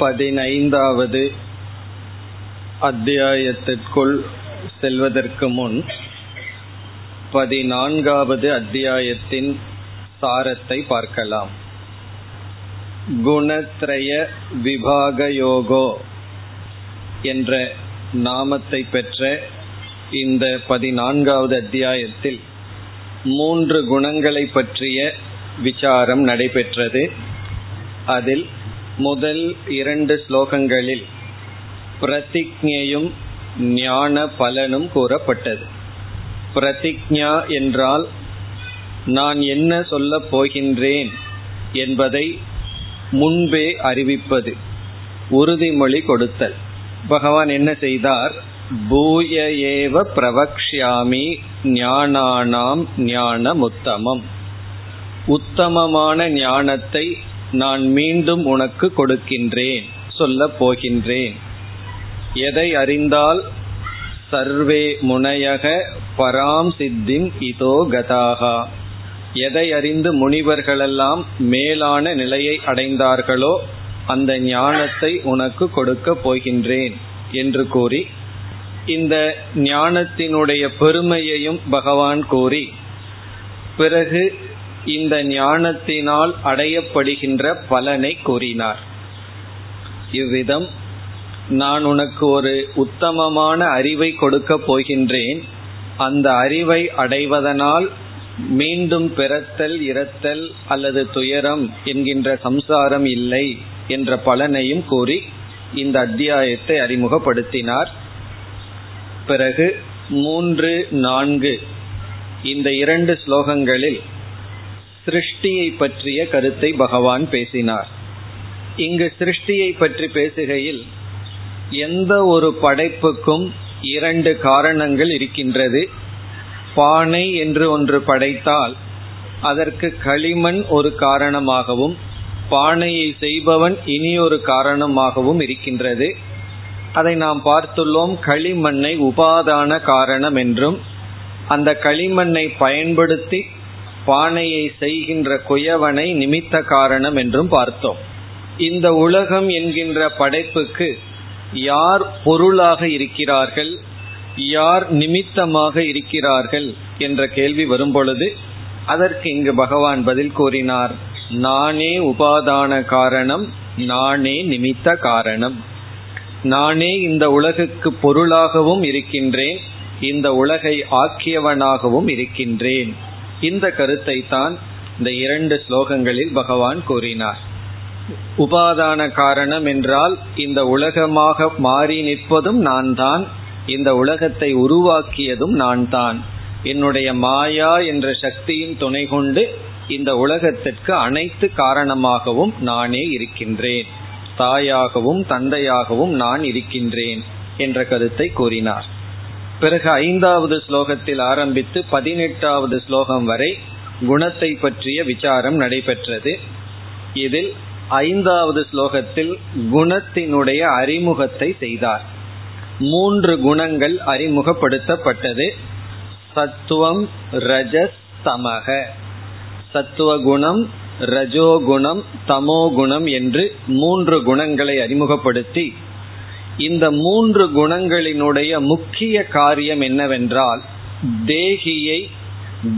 15வது அத்தியாயத்திற்குள் செல்வதற்கு முன் 14வது அத்தியாயத்தின் சாரத்தை பார்க்கலாம். குணத்ரய விபாகயோகோ என்ற நாமத்தை பெற்ற இந்த 14வது அத்தியாயத்தில் மூன்று குணங்களை பற்றிய விசாரம் நடைபெற்றது. அதில் முதல் 2 ஸ்லோகங்களில் பிரதிஜ்ஞையும் ஞான பலனும் கூறப்பட்டது. பிரதிஜ்ஞா என்றால் நான் என்ன சொல்ல போகின்றேன் என்பதை முன்பே அறிவிப்பது, உறுதிமொழி கொடுத்தல். பகவான் என்ன செய்தார்? பூய ஏவ பிரவக்ஷ்யாமி ஞானானாம் ஞானமுத்தமம், உத்தமமான ஞானத்தை நான் மீண்டும் உனக்கு கொடுக்கின்றேன், சொல்ல போகின்றேன். எதை அறிந்தால்? சர்வே முனையக பராம் சித்திம் இதோ கதாகா, எதை அறிந்து முனிவர்களெல்லாம் மேலான நிலையை அடைந்தார்களோ அந்த ஞானத்தை உனக்கு கொடுக்க போகின்றேன் என்று கூறி இந்த ஞானத்தினுடைய பெருமையையும் பகவான் கூறி, பிறகு இந்த ஞானத்தினால் அடையப்படுகின்ற பலனை கூறினார். இவ்விதம் நான் உனக்கு ஒரு உத்தமமான அறிவை கொடுக்க போகின்றேன், அந்த அறிவை அடைவதனால் மீண்டும் பிறத்தல் இறத்தல் அல்லது துயரம் என்கின்ற சம்சாரம் இல்லை என்ற பலனையும் கூறி இந்த அத்தியாயத்தை அறிமுகப்படுத்தினார். பிறகு 3, 4 இந்த 2 ஸ்லோகங்களில் சிருஷ்டியை பற்றிய கருத்தை பகவான் பேசினார். இங்கு சிருஷ்டியை பற்றி பேசுகையில் எந்த ஒரு படைப்புக்கும் 2 காரணங்கள் இருக்கின்றது. பானை என்று ஒன்று படைத்தால் அதற்கு களிமண் ஒரு காரணமாகவும் பானையை செய்பவன் இனி ஒரு காரணமாகவும் இருக்கின்றது. அதை நாம் பார்த்துள்ளோம். களிமண்ணை உபாதான காரணம் என்றும், அந்த களிமண்ணை பயன்படுத்தி பானையை செய்கின்ற குயவனை நிமித்த காரணம் என்றும் பார்த்தோம். இந்த உலகம் என்கின்ற படைப்புக்கு யார் பொருளாக இருக்கிறார்கள், யார் நிமித்தமாக இருக்கிறார்கள் என்ற கேள்வி வரும் பொழுது அதற்கு இங்கு பகவான் பதில் கூறினார். நானே உபாதான காரணம், நானே நிமித்த காரணம், நானே இந்த உலகுக்கு பொருளாகவும் இருக்கின்றேன், இந்த உலகை ஆக்கியவனாகவும் இருக்கின்றேன். இந்த கருத்தை தான் இந்த 2 ஸ்லோகங்களில் பகவான் கூறினார். உபாதான காரணம் என்றால் இந்த உலகமாக மாறி நிற்பதும் நான் தான், இந்த உலகத்தை உருவாக்கியதும் நான் தான், என்னுடைய மாயா என்ற சக்தியின் துணை கொண்டு இந்த உலகத்திற்கு அனைத்து காரணமாகவும் நானே இருக்கின்றேன், தாயாகவும் தந்தையாகவும் நான் இருக்கின்றேன் என்ற கருத்தை கூறினார். பிறகு 5வது ஸ்லோகத்தில் ஆரம்பித்து 18வது ஸ்லோகம் வரை குணத்தை பற்றிய விசாரம் நடைபெற்றது. இதில் 5வது ஸ்லோகத்தில் குணத்தினுடைய அறிமுகத்தை செய்தார். 3 குணங்கள் அறிமுகப்படுத்தப்பட்டது. சத்துவம் ரஜஸ் தமக, சத்துவகுணம் ரஜோகுணம் தமோகுணம் என்று 3 குணங்களை அறிமுகப்படுத்தி, இந்த 3 குணங்களினுடைய முக்கிய காரியம் என்னவென்றால் தேகியை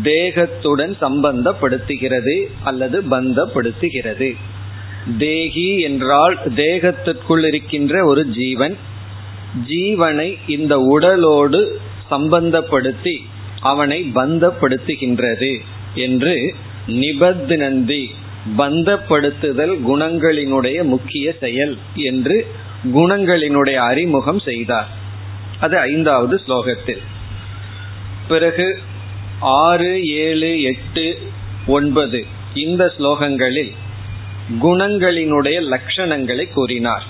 தேகத்துடன் சம்பந்தப்படுத்துகிறது அல்லது பந்தப்படுத்துகிறது. தேகி என்றால் தேகத்திற்குள் இருக்கின்ற ஒரு ஜீவன், ஜீவனை இந்த உடலோடு சம்பந்தப்படுத்தி அவனை பந்தப்படுத்துகின்றது என்று நிபத்நந்தி, பந்தப்படுத்துதல் குணங்களினுடைய முக்கிய செயல் என்று குணங்களினுடைய அறிமுகம் செய்தார். அது 5வது ஸ்லோகத்தில். பிறகு 6, 7, 8, 9 இந்த ஸ்லோகங்களில் குணங்களினுடைய லட்சணங்களை கூறினார்.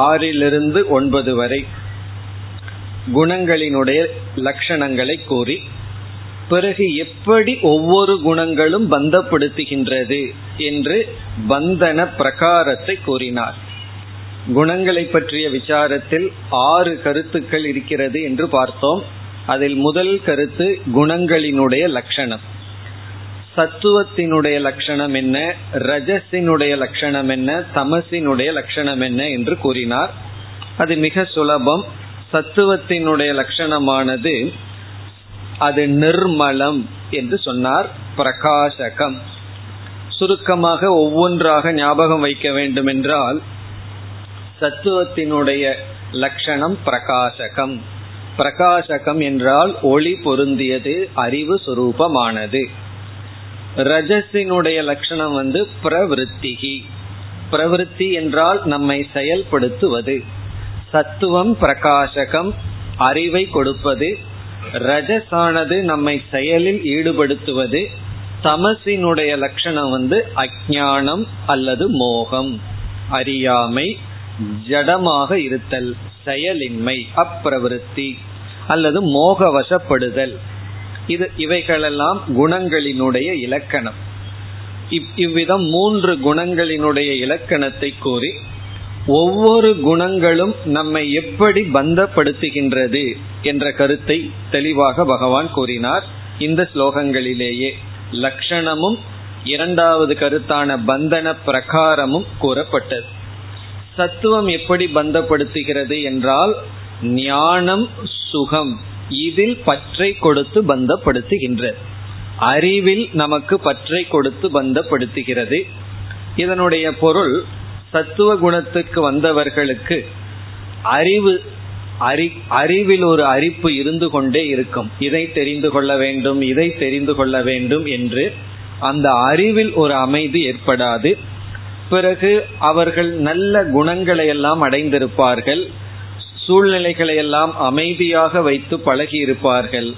6லிருந்து 9 வரை குணங்களினுடைய லட்சணங்களை கூறி, பிறகு எப்படி ஒவ்வொரு குணங்களும் பந்தப்படுத்துகின்றது என்று பந்தன பிரகாரத்தை கூறினார். குணங்களை பற்றிய விசாரத்தில் 6 கருத்துக்கள் இருக்கிறது என்று பார்த்தோம். அதில் முதல் கருத்து குணங்களினுடைய லட்சணம். சத்துவத்தினுடைய லட்சணம் என்ன, ரஜஸினுடைய லட்சணம் என்ன, தமசினுடைய லட்சணம் என்ன என்று கூறினார். அது மிக சுலபம். சத்துவத்தினுடைய லட்சணமானது அது நிர்மலம் என்று சொன்னார், பிரகாசகம். சுருக்கமாக ஒவ்வொன்றாக ஞாபகம் வைக்க வேண்டும் என்றால், சத்துவத்தினுடைய லட்சணம் பிரகாசகம். பிரகாசகம் என்றால் ஒளி பொருந்தியது, அறிவு சுரூபமானது. ரஜஸினுடைய லட்சணம் பிரவிருத்திகி. பிரவிருத்தி என்றால் நம்மை செயல்படுத்துவது. சத்துவம் பிரகாசகம், அறிவை கொடுப்பது. ரஜஸானது நம்மை செயலில் ஈடுபடுத்துவது. தமசினுடைய லட்சணம் அஞ்ஞானம் அல்லது மோகம், அறியாமை, ஜடமாக இருத்தல், செயலின்மை, அப்பிரவிருத்தி அல்லது மோகவசப்படுதல். இது இவைகளெல்லாம் குணங்களினுடைய இலக்கணம். இவ்விதம் மூன்று குணங்களினுடைய இலக்கணத்தை கூறி, ஒவ்வொரு குணங்களும் நம்மை எப்படி பந்தப்படுத்துகின்றது என்ற கருத்தை தெளிவாக பகவான் கூறினார் இந்த ஸ்லோகங்களிலேயே. லட்சணமும் இரண்டாவது கருத்தான பந்தன பிரகாரமும் கூறப்பட்டது. சத்துவம் எப்படி பந்தப்படுத்துகிறது என்றால், ஞானம் சுகம் இதில் பற்றை கொடுத்து பந்தப்படுத்துகின்றது, அறிவில் நமக்கு பற்றை கொடுத்து பந்தப்படுத்துகிறது. இதனுடைய பொருள், சத்துவ குணத்துக்கு வந்தவர்களுக்கு அறிவில் ஒரு அரிப்பு இருந்து கொண்டே இருக்கும். இதை தெரிந்து கொள்ள வேண்டும், இதை தெரிந்து கொள்ள வேண்டும் என்று. அந்த அறிவில் ஒரு அமைதி ஏற்படாது. பிறகு அவர்கள் நல்ல குணங்களை எல்லாம் அடைந்திருப்பார்கள், சூழ்நிலைகளை எல்லாம் அமைதியாக வைத்து பழகி இருப்பார்கள்,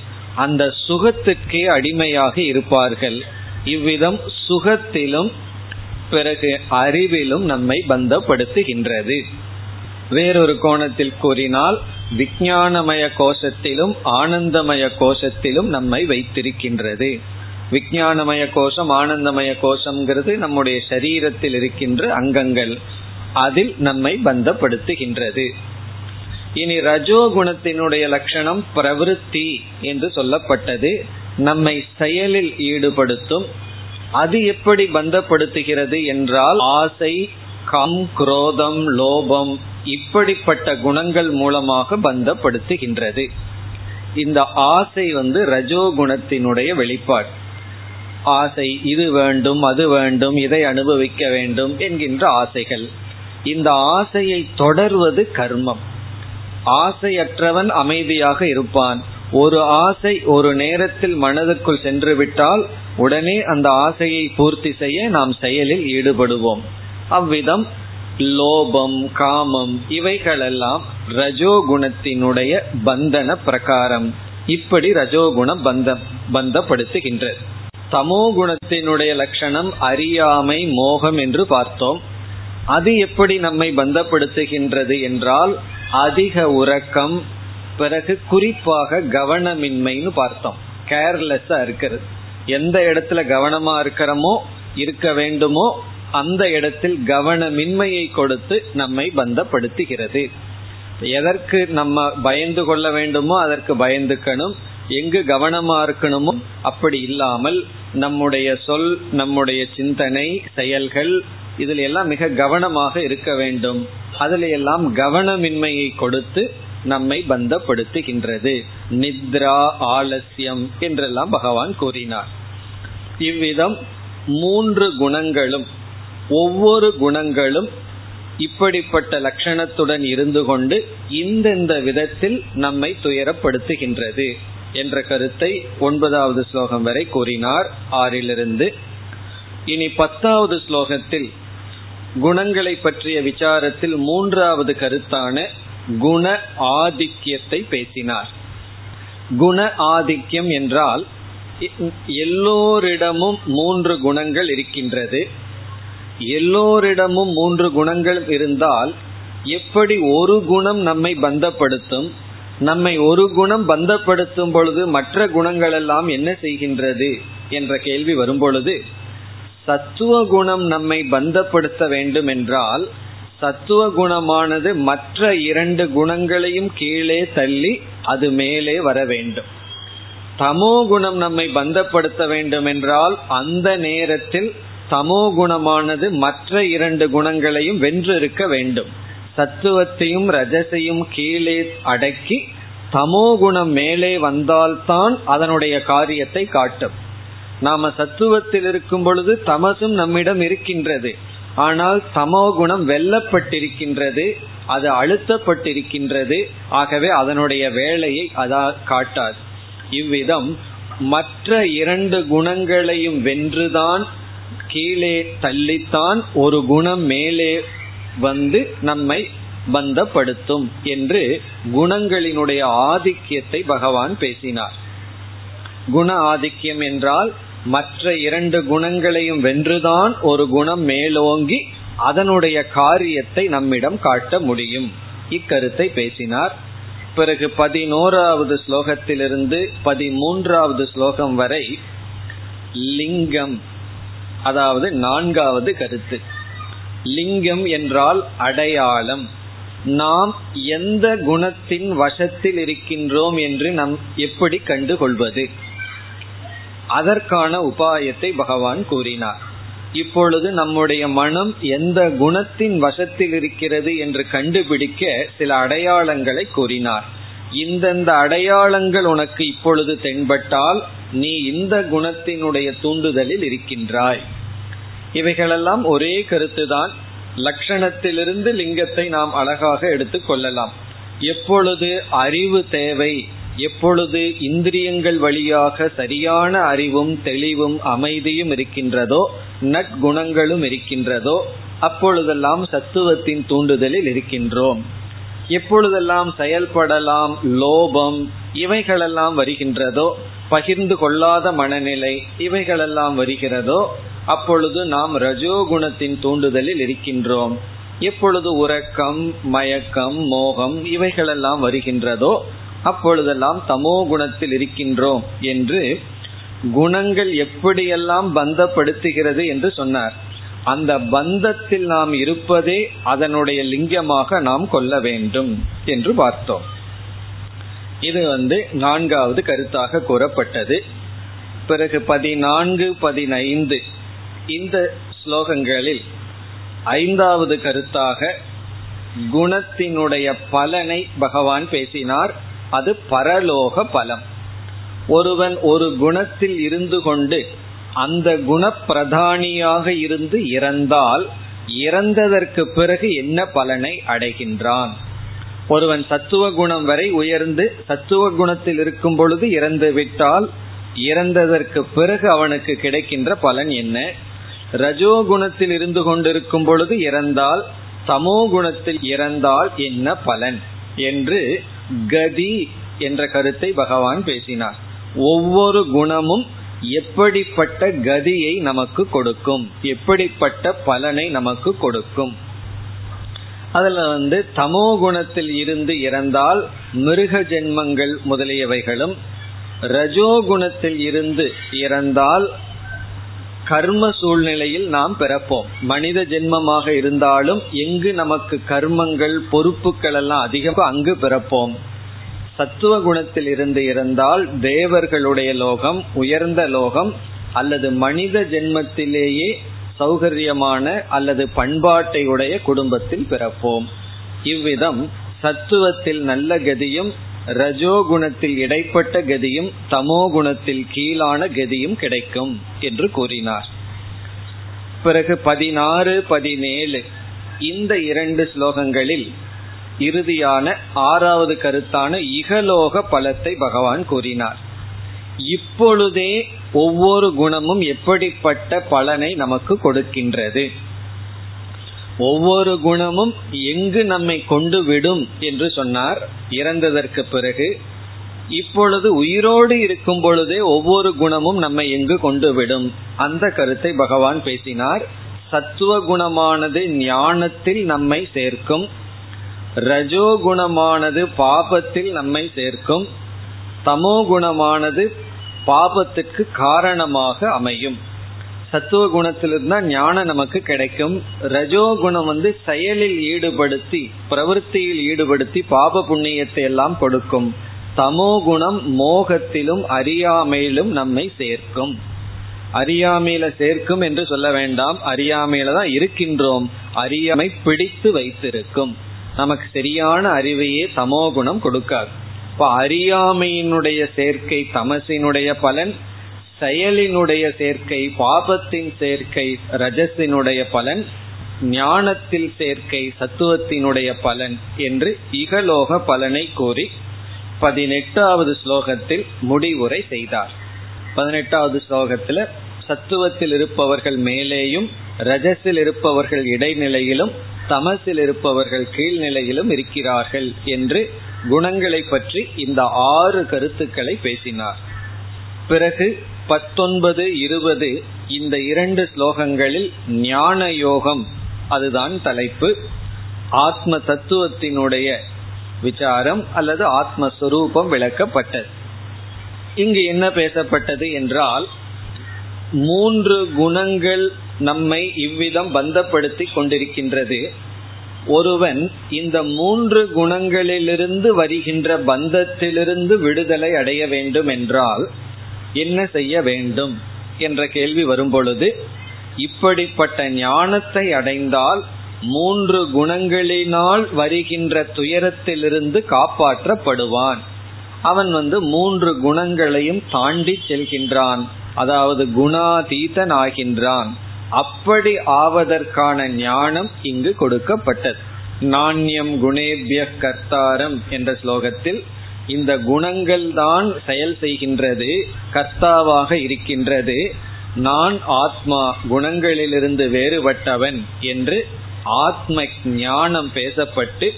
அந்த சுகத்துக்கே அடிமையாக இருப்பார்கள். இவ்விதம் சுகத்திலும் பிறகு அறிவிலும் நம்மை பந்தப்படுத்துகின்றது. வேறொரு கோணத்தில் கூறினால், விஞ்ஞானமய கோஷத்திலும் ஆனந்தமய கோஷத்திலும் நம்மை வைத்திருக்கின்றது. விஞ்ஞானமய கோஷம் ஆனந்தமய கோஷம்ங்கிறது நம்முடைய சரீரத்தில் இருக்கின்ற அங்கங்கள், அதில் நம்மை பந்தப்படுத்துகின்றது. இனி ரஜோகுணத்தினுடைய லட்சணம் பிரவிருத்தி என்று சொல்லப்பட்டது, நம்மை செயலில் ஈடுபடுத்தும். அது எப்படி பந்தப்படுத்துகிறது என்றால், ஆசை, கம், குரோதம், லோபம் இப்படிப்பட்ட குணங்கள் மூலமாக பந்தப்படுத்துகின்றது. இந்த ஆசை ரஜோகுணத்தினுடைய வெளிப்பாடு. ஆசை, இது வேண்டும், அது வேண்டும், இதை அனுபவிக்க வேண்டும் என்கின்ற ஆசைகள். இந்த ஆசையை தொடர்வது கர்மம். ஆசையற்றவன் அமைதியாக இருப்பான். ஒரு ஆசை ஒரு நேரத்தில் மனதுக்குள் சென்று விட்டால் உடனே அந்த ஆசையை பூர்த்தி செய்ய நாம் செயலில் ஈடுபடுவோம். அவ்விதம் லோபம், காமம் இவைகளெல்லாம் ரஜோகுணத்தினுடைய பந்தன பிரகாரம். இப்படி ரஜோகுணம் பந்தப்படுத்துகின்றது. தமோ குணத்தினுடைய லட்சணம் அறியாமை, மோகம் என்று பார்த்தோம். அது எப்படி நம்மை பந்தப்படுத்துகின்றது என்றால், அதிக உறக்கம், பிறகு குறிப்பாக கவனமின்மைன்னு பார்த்தோம். கேர்லெஸ்ஸா இருக்கிறது. எந்த இடத்துல கவனமா இருக்க வேண்டுமோ அந்த இடத்தில் கவனமின்மையை கொடுத்து நம்மை பந்தப்படுத்துகிறது. எதற்கு நம்ம பயந்து கொள்ள வேண்டுமோ அதற்கு பயந்துக்கணும், எங்கு கவனமா இருக்கணுமோ அப்படி இல்லாமல் நம்முடைய சொல், நம்முடைய சிந்தனை, செயல்கள் இதுல எல்லாம் மிக கவனமாக இருக்க வேண்டும். அதுல எல்லாம் கவனமின்மையை கொடுத்து நம்மை பந்தப்படுத்துகின்றது. நித்ரா, ஆலஸ்யம் என்றெல்லாம் பகவான் கூறினார். இவ்விதம் மூன்று குணங்களும், ஒவ்வொரு குணங்களும் இப்படிப்பட்ட லட்சணத்துடன் இருந்து கொண்டு இந்தெந்த விதத்தில் நம்மை துயரப்படுத்துகின்றது என்ற கருத்தை 9வது ஸ்லோகம் வரை கூறினார், 6லிருந்து. இனி 10வது ஸ்லோகத்தில் குணங்களை பற்றிய விசாரத்தில் 3வது கருத்தான குண ஆதிக்கியத்தை பேசினார். குண ஆதிக்கியம் என்றால், எல்லோரிடமும் 3 குணங்கள் இருக்கின்றது. எல்லோரிடமும் 3 குணங்கள் இருந்தால் எப்படி ஒரு குணம் நம்மை பந்தப்படுத்தும், நம்மை ஒரு குணம் பந்தப்படுத்தும் பொழுது மற்ற குணங்கள் எல்லாம் என்ன செய்கின்றது என்ற கேள்வி வரும்பொழுது, சத்துவ குணம் நம்மை பந்தப்படுத்த வேண்டும் என்றால் சத்துவ குணமானது மற்ற 2 குணங்களையும் கீழே தள்ளி அது மேலே வர வேண்டும். தமோ குணம் நம்மை பந்தப்படுத்த வேண்டும் என்றால் அந்த நேரத்தில் தமோ குணமானது மற்ற இரண்டு குணங்களையும் வென்றிருக்க வேண்டும். சத்துவத்தையும் ரஜசையும் கீழே அடக்கி தமோ குணம் மேலே வந்தால்தான் அதனுடைய காரியத்தை காட்டும். நாம சத்துவத்தில் இருக்கும் பொழுது தமசும் நம்மிடம் இருக்கின்றது, ஆனால் தமோ குணம் வெல்லப்பட்டிருக்கின்றது, அது அழுத்தப்பட்டிருக்கின்றது. ஆகவே அதனுடைய வேலையை அதா காட்டார். இவ்விதம் மற்ற இரண்டு குணங்களையும் வென்றுதான், கீழே தள்ளித்தான் ஒரு குணம் மேலே வந்து நம்மை பந்தப்படுத்தும் என்று குணங்களினுடைய ஆதிக்கியத்தை பகவான் பேசினார். குண ஆதிக்கியம் என்றால் மற்ற இரண்டு குணங்களையும் வென்றுதான் ஒரு குணம் மேலோங்கி அதனுடைய காரியத்தை நம்மிடம் காட்ட முடியும். இக்கருத்தை பேசினார். பிறகு 11வது ஸ்லோகத்திலிருந்து 13வது ஸ்லோகம் வரை லிங்கம், அதாவது 4வது கருத்து. லிங்கம் என்றால் அடையாளம். நாம் எந்த குணத்தின் வசத்தில் இருக்கின்றோம் என்று நாம் எப்படி கண்டுகொள்வது, அதற்கான உபாயத்தை பகவான் கூறினார். இப்பொழுது நம்முடைய மனம் எந்த குணத்தின் வசத்தில் இருக்கிறது என்று கண்டுபிடிக்க சில அடையாளங்களை கூறினார். இந்தந்த அடையாளங்கள் உனக்கு இப்பொழுது தென்பட்டால் நீ இந்த குணத்தினுடைய தூண்டுதலில் இருக்கின்றாய். இவைகளெல்லாம் ஒரே கருத்துதான். லட்சணத்திலிருந்து லிங்கத்தை நாம் அழகாக எடுத்துக் கொள்ளலாம். எப்பொழுது அறிவு தேவை, எப்பொழுது இந்திரியங்கள் வழியாக சரியான அறிவும் தெளிவும் அமைதியும் இருக்கின்றதோ, நற்குணங்களும் இருக்கின்றதோ, அப்பொழுதெல்லாம் சத்துவத்தின் தூண்டுதலில் இருக்கின்றோம். எப்பொழுதெல்லாம் செயல்படலாம், லோபம் இவைகளெல்லாம் வருகின்றதோ, பகிர்ந்து கொள்ளாத மனநிலை இவைகளெல்லாம் வருகிறதோ, அப்பொழுது நாம் ரஜோகுணத்தின் தூண்டுதலில் இருக்கின்றோம். எப்பொழுது உறக்கம், மயக்கம், மோகம் இவைகளெல்லாம் வருகின்றதோ, அப்பொழுதெல்லாம் தமோ குணத்தில் இருக்கின்றோம் என்று குணங்கள் எப்படியெல்லாம் பந்தப்படுத்துகிறது என்று சொன்னார். அந்த பந்தத்தில் நாம் இருப்பதே அதனுடைய லிங்கமாக நாம் கொள்ள வேண்டும் என்று பார்த்தோம். இது 4வது கருத்தாக கூறப்பட்டது. பிறகு 14, 15 இந்த ஸ்லோகங்களில் 5வது கருத்தாக குணத்தினுடைய பலனை பகவான் பேசினார். அது பரலோக பலம். ஒருவன் ஒரு குணத்தில் இருந்து கொண்டு அந்த குண பிரதானியாக இருந்து இறந்தால், இறந்ததற்கு பிறகு என்ன பலனை அடைகின்றான். ஒருவன் சத்துவ குணம் வரை உயர்ந்து சத்துவ குணத்தில் இருக்கும் பொழுது இறந்து விட்டால், இறந்ததற்கு பிறகு அவனுக்கு கிடைக்கின்ற பலன் என்ன. ரஜோகுணத்தில் இருந்து கொண்டிருக்கும் பொழுது இறந்தால், தமோ குணத்தில் இறந்தால் என்ன பலன் என்று கதி என்ற கருத்தை பகவான் பேசினார். ஒவ்வொரு குணமும் எப்படிப்பட்ட கதியை நமக்கு கொடுக்கும், எப்படிப்பட்ட பலனை நமக்கு கொடுக்கும். அதில் தமோ குணத்தில் இருந்து இறந்தால் மிருக ஜென்மங்கள் முதலியவைகளும், ரஜோகுணத்தில் இருந்து இறந்தால் கர்ம சூழ்நிலையில் நாம் பிறப்போம். மனித ஜென்மமாக இருந்தாலும் எங்கு நமக்கு கர்மங்கள், பொறுப்புகள் எல்லாம் அதிகம், அங்கு பிறப்போம். சத்துவ குணத்தில் இருந்து இருந்தால் தேவர்களுடைய லோகம், உயர்ந்த லோகம், அல்லது மனித ஜென்மத்திலேயே சௌகரியமான அல்லது பண்பாட்டை உடைய குடும்பத்தில் பிறப்போம். இவ்விதம் சத்துவத்தில் நல்ல கதியும், ரஜோகுணத்தில் இடைப்பட்ட கதியும், தமோ குணத்தில் கீழான கதியும் கிடைக்கும் என்று கூறினார். பிறகு 16, 17 இந்த 2 ஸ்லோகங்களில் இறுதியான 6வது கருத்தான இகலோக பலத்தை பகவான் கூறினார். இப்பொழுதே ஒவ்வொரு குணமும் எப்படிப்பட்ட பலனை நமக்கு கொடுக்கின்றது, ஒவ்வொரு குணமும் எங்கு நம்மை கொண்டு விடும் என்று சொன்னார். இறந்ததற்கு பிறகு, இப்பொழுது உயிரோடு இருக்கும் பொழுதே ஒவ்வொரு குணமும் நம்மை எங்கு கொண்டு விடும் அந்த கருத்தை பகவான் பேசினார். சத்துவ குணமானது ஞானத்தில் நம்மை சேர்க்கும், ரஜோகுணமானது பாபத்தில் நம்மை சேர்க்கும், தமோ குணமானது பாபத்துக்கு காரணமாக அமையும். சத்துவ குணத்திலிருந்தா ஞானம் நமக்கு கிடைக்கும். ரஜோகுணம் செயலில் ஈடுபடுத்தி, பிரவருத்தியில் ஈடுபடுத்தி பாப புண்ணியத்தை எல்லாம் கொடுக்கும். தமோகுணம் மோகத்திலும் அறியாமையிலும் நம்மை சேர்க்கும். அறியாமையில சேர்க்கும் என்று சொல்ல வேண்டாம், அறியாமையில தான் இருக்கின்றோம், அறியாமை பிடித்து வைத்திருக்கும். நமக்கு சரியான அறிவையே தமோகுணம் கொடுக்காது. இப்ப அறியாமையினுடைய சேர்க்கை தமசினுடைய பலன், செயலினுடைய சேர்க்கை பாபத்தின் சேர்க்கை ரஜசினுடைய பலன், ஞானத்தில் சேர்க்கை சத்துவத்தினுடைய பலன் என்று இகலோக பலனை கூறி 18வது ஸ்லோகத்தில் முடிவுரை செய்தார். 18வது ஸ்லோகத்தில் சத்துவத்தில் இருப்பவர்கள் மேலேயும், ரஜஸில் இருப்பவர்கள் இடைநிலையிலும், தமசில் இருப்பவர்கள் கீழ்நிலையிலும் இருக்கிறார்கள் என்று குணங்களை பற்றி இந்த 6 கருத்துக்களை பேசினார். பிறகு 19, 20 இந்த 2 ஸ்லோகங்களில் ஞான யோகம், அதுதான் தலைப்பு. ஆத்ம தத்துவத்தினுடைய விசாரம் அல்லது ஆத்மஸ்வரூபம் விளக்கப்பட்டது. இங்கு என்ன பேசப்பட்டது என்றால், 3 குணங்கள் நம்மை இவ்விதம் பந்தப்படுத்தி கொண்டிருக்கின்றது. ஒருவன் இந்த 3 குணங்களிலிருந்து வருகின்ற பந்தத்திலிருந்து விடுதலை அடைய வேண்டும் என்றால் என்ன செய்ய வேண்டும் என்ற கேள்வி வரும் பொழுது, இப்படிப்பட்ட ஞானத்தை அடைந்தால் 3 குணங்களினால் வருகின்ற துயரத்திலிருந்து காப்பாற்றப்படுவான். அவன் 3 குணங்களையும் தாண்டி செல்கின்றான், அதாவது குணாதீதன் ஆகின்றான். அப்படி ஆவதற்கான ஞானம் இங்கு கொடுக்கப்பட்டது. நாண்யம் குணேபிய கர்த்தாரம் என்ற ஸ்லோகத்தில் இந்த குணங்கள் தான் செயல் செய்கின்றது, கர்த்தாவாக இருக்கின்றது. நான் ஆத்மா, குணங்களிலிருந்து வேறுபட்டவன் என்று ஆத்ம ஞானம் பேசப்பட்டு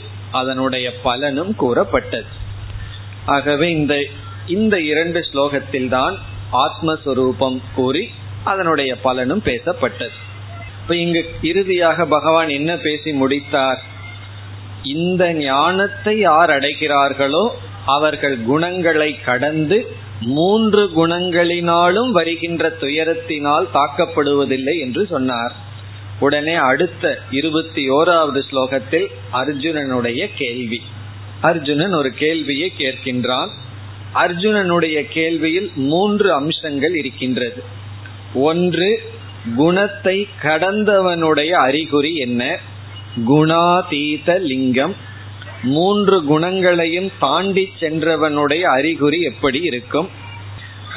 அதனுடைய பலனும் கூறப்பட்டது. ஆகவே இந்த 2 ஸ்லோகத்தில் தான் ஆத்மஸ்வரூபம் கூறி அதனுடைய பலனும் பேசப்பட்டது. இப்ப இங்கு இறுதியாக பகவான் என்ன பேசி முடித்தார்? இந்த ஞானத்தை யார் அடைகிறார்களோ அவர்கள் குணங்களை கடந்து 3 குணங்களினாலும் வருகின்ற துயரத்தினால் தாக்கப்படுவதில்லை என்று சொன்னார். உடனே அடுத்த 21வது ஸ்லோகத்தில் அர்ஜுனனுடைய கேள்வி. அர்ஜுனன் ஒரு கேள்வியை கேட்கின்றான். அர்ஜுனனுடைய கேள்வியில் 3 அம்சங்கள் இருக்கின்றது. ஒன்று, குணத்தை கடந்தவனுடைய அறிகுறி என்ன? குணாதீத லிங்கம். 3 குணங்களையும் தாண்டி சென்றவனுடைய அறிகுறி எப்படி இருக்கும்?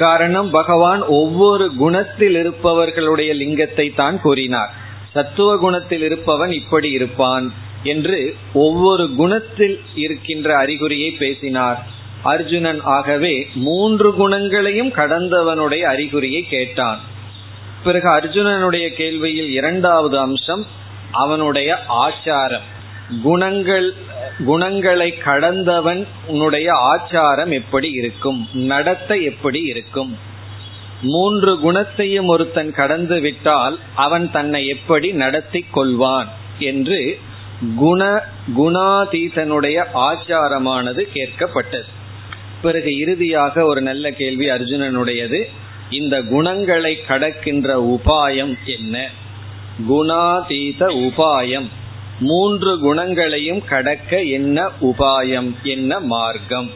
காரணம், பகவான் ஒவ்வொரு குணத்தில் இருப்பவர்களுடைய லிங்கத்தை தான் கூறினார். சத்துவ குணத்தில் இருப்பவன் இப்படி இருப்பான் என்று ஒவ்வொரு குணத்தில் இருக்கின்ற அறிகுறியை பேசினார் அர்ஜுனன். ஆகவே 3 குணங்களையும் கடந்தவனுடைய அறிகுறியை கேட்டான். பிறகு அர்ஜுனனுடைய கேள்வியில் 2வது அம்சம் அவனுடைய ஆச்சாரம். குணங்களை கடந்தவன் உன்னுடைய ஆச்சாரம் எப்படி இருக்கும், நடத்தை எப்படி இருக்கும்? 3 குணத்தையும் ஒருத்தன் கடந்து விட்டால் அவன் தன்னை எப்படி நடத்தி கொள்வான் என்று குணாதீதனுடைய ஆச்சாரமானது கேட்கப்பட்டது. பிறகு இறுதியாக ஒரு நல்ல கேள்வி அர்ஜுனனுடையது, இந்த குணங்களை கடக்கின்ற உபாயம் என்ன? குணாதீத உபாயம். 3 குணங்களையும் கடக்க என்ன உபாயம், என்ன மார்க்கம்?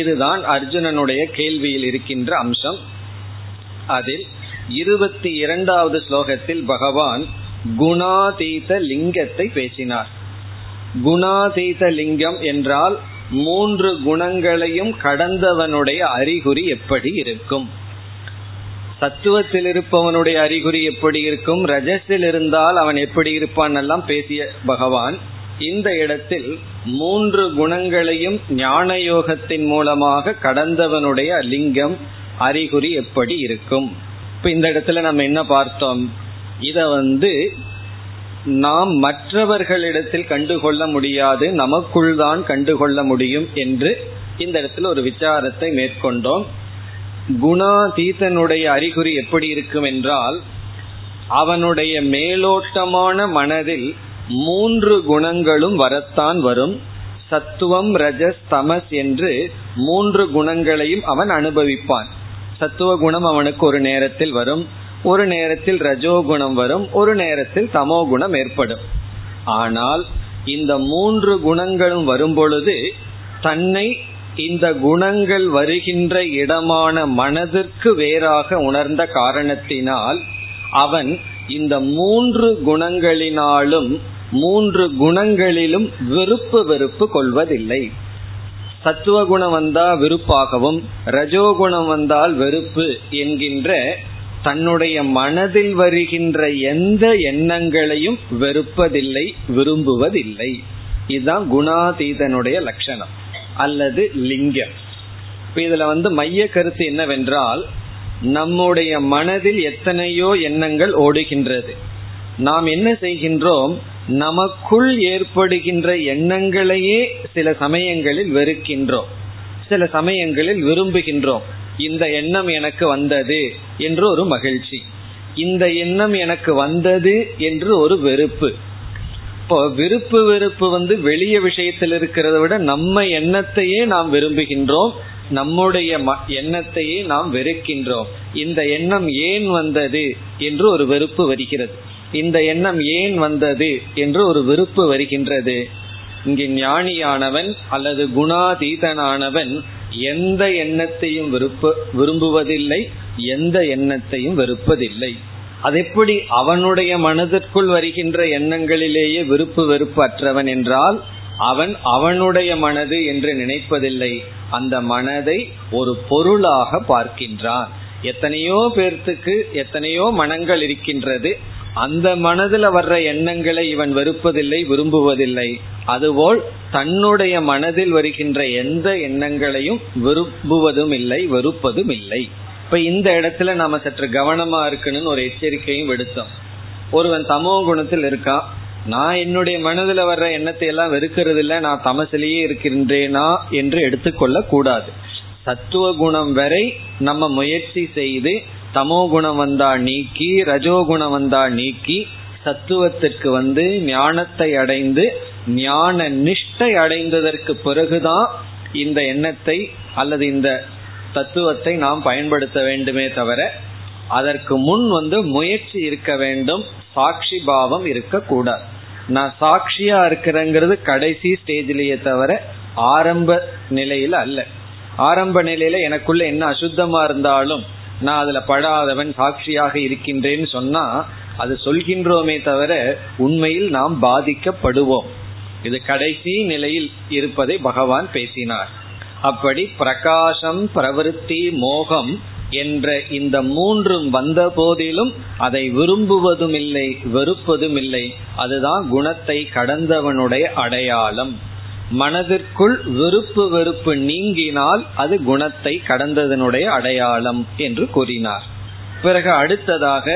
இதுதான் அர்ஜுனனுடைய கேள்வியில் இருக்கின்ற அம்சம். அதில் 22வது ஸ்லோகத்தில் பகவான் குணாதீத லிங்கத்தை பேசினார். குணாதீத லிங்கம் என்றால் 3 குணங்களையும் கடந்தவனுடைய அறிகுறி எப்படி இருக்கும்? சத்துவத்தில் இருப்பவனுடைய அறிகுறி எப்படி இருக்கும், ரஜஸில் இருந்தால் அவன் எப்படி இருப்பான் எல்லாம் பேசிய பகவான் இந்த இடத்தில் 3 குணங்களையும் ஞான யோகத்தின் மூலமாக கடந்தவனுடைய லிங்கம் அறிகுறி எப்படி இருக்கும்? இப்ப இந்த இடத்துல நம்ம என்ன பார்த்தோம்? இத நாம் மற்றவர்களிடத்தில் கண்டுகொள்ள முடியாது, நமக்குள் தான் கண்டுகொள்ள முடியும் என்று இந்த இடத்துல ஒரு விசாரத்தை மேற்கொண்டோம். குணாதீதனுடைய அறிகுறி எப்படி இருக்கும் என்றால், அவனுடைய மேலோட்டமான மனதில் 3 குணங்களும் வரத்தான் வரும். சத்துவம் ரஜஸ் தமஸ் என்று 3 குணங்களையும் அவன் அனுபவிப்பான். சத்துவ குணம் அவனுக்கு ஒரு நேரத்தில் வரும், ஒரு நேரத்தில் ரஜோகுணம் வரும், ஒரு நேரத்தில் தமோகுணம் ஏற்படும். ஆனால் இந்த 3 குணங்களும் வரும் பொழுது தன்னை இந்த குணங்கள் வருகின்ற இடமான மனதிற்கு வேறாக உணர்ந்த காரணத்தினால் அவன் இந்த மூன்று குணங்களினாலும் மூன்று குணங்களிலும் வெறுப்பு கொள்வதில்லை. சத்துவகுணம் வந்தால் வெறுப்பாகவும் ரஜோகுணம் வந்தால் வெறுப்பு என்கின்ற தன்னுடைய மனதில் வருகின்ற எந்த எண்ணங்களையும் வெறுப்பதில்லை, விரும்புவதில்லை. இதுதான் குணாதீதனுடைய லட்சணம் அல்லது லிங்கம். இதுல மைய கருத்து என்னவென்றால், நம்முடைய மனதில் எத்தனையோ எண்ணங்கள் ஓடுகின்றது. நாம் என்ன செய்கின்றோம், நமக்குள் ஏற்படுகின்ற எண்ணங்களையே சில சமயங்களில் வெறுக்கின்றோம், சில சமயங்களில் விரும்புகின்றோம். இந்த எண்ணம் எனக்கு வந்தது என்று ஒரு மகிழ்ச்சி, இந்த எண்ணம் எனக்கு வந்தது என்று ஒரு வெறுப்பு. இப்போ வெறுப்பு வெளிய விஷயத்தில் இருக்கிறத விட நம்ம எண்ணத்தையே நாம் விரும்புகின்றோம், நம்முடைய எண்ணத்தையே நாம் வெறுக்கின்றோம். இந்த எண்ணம் ஏன் வந்தது என்று ஒரு வெறுப்பு வருகிறது, இந்த எண்ணம் ஏன் வந்தது என்று ஒரு வெறுப்பு வருகின்றது. இங்கு ஞானியானவன் அல்லது குணாதீதனானவன் எந்த எண்ணத்தையும் விரும்புவதில்லை, எந்த எண்ணத்தையும் வெறுப்பதில்லை. அது எப்படி அவனுடைய மனதிற்குள் வருகின்ற எண்ணங்களிலேயே விருப்பு அற்றவன் என்றால், அவனுடைய மனது என்று நினைப்பதில்லை, அந்த மனதை ஒரு பொருளாக பார்க்கின்றான். எத்தனையோ பேர்த்துக்கு எத்தனையோ மனங்கள் இருக்கின்றது, அந்த மனதில் வர்ற எண்ணங்களை இவன் வெறுப்பதில்லை, விரும்புவதில்லை. அதுபோல் தன்னுடைய மனதில் வருகின்ற எந்த எண்ணங்களையும் விரும்புவதும் இல்லை, வெறுப்பதும் இல்லை. இப்ப இந்த இடத்துல நாம சற்று கவனமா இருக்கணும்னு ஒரு எச்சரிக்கையும் விடுத்தோம். ஒருவன் தமோ குணத்தில் இருக்கான், நான் என்னுடைய மனதில் வர்ற எண்ணத்தை எல்லாம் வெறுக்கிறது இல்லை, நான் தமசிலேயே இருக்கின்றேனா என்று எடுத்துக்கொள்ள கூடாது. சத்துவ குணம் வரை நம்ம முயற்சி செய்து தமோ குணம் வந்தா நீக்கி, ரஜோகுணம் வந்தா நீக்கி, சத்துவத்திற்கு வந்து ஞானத்தை அடைந்து, ஞான நிஷ்டை அடைந்ததற்கு பிறகுதான் இந்த எண்ணத்தை அல்லது இந்த தத்துவத்தை நாம் பயன்படுத்த வேண்டுமே தவிர, அதற்கு முன் முயற்சி இருக்க வேண்டும், சாட்சி பாவம் இருக்கக்கூடாது. நான் சாட்சியா இருக்கிறேங்கிறது கடைசி ஸ்டேஜ்லயே தவிர ஆரம்ப நிலையில அல்ல. ஆரம்ப நிலையில எனக்குள்ள என்ன அசுத்தமா இருந்தாலும் நான் அதுல படாதவன், சாட்சியாக இருக்கின்றேன்னு சொன்னா அது சொல்கின்றோமே தவிர உண்மையில் நாம் பாதிக்கப்படுவோம். இது கடைசி நிலையில் இருப்பதை பகவான் பேசினார். அப்படி பிரகாசம், பிரவருத்தி, மோகம் என்ற இந்த மூன்றும் வந்த போதிலும் அதை விரும்புவதும் இல்லை, வெறுப்பதும் இல்லை. அதுதான் குணத்தை கடந்தவனுடைய அடையாளம். மனதிற்குள் வெறுப்பு நீங்கினால் அது குணத்தை கடந்ததனுடைய அடையாளம் என்று கூறினார். பிறகு அடுத்ததாக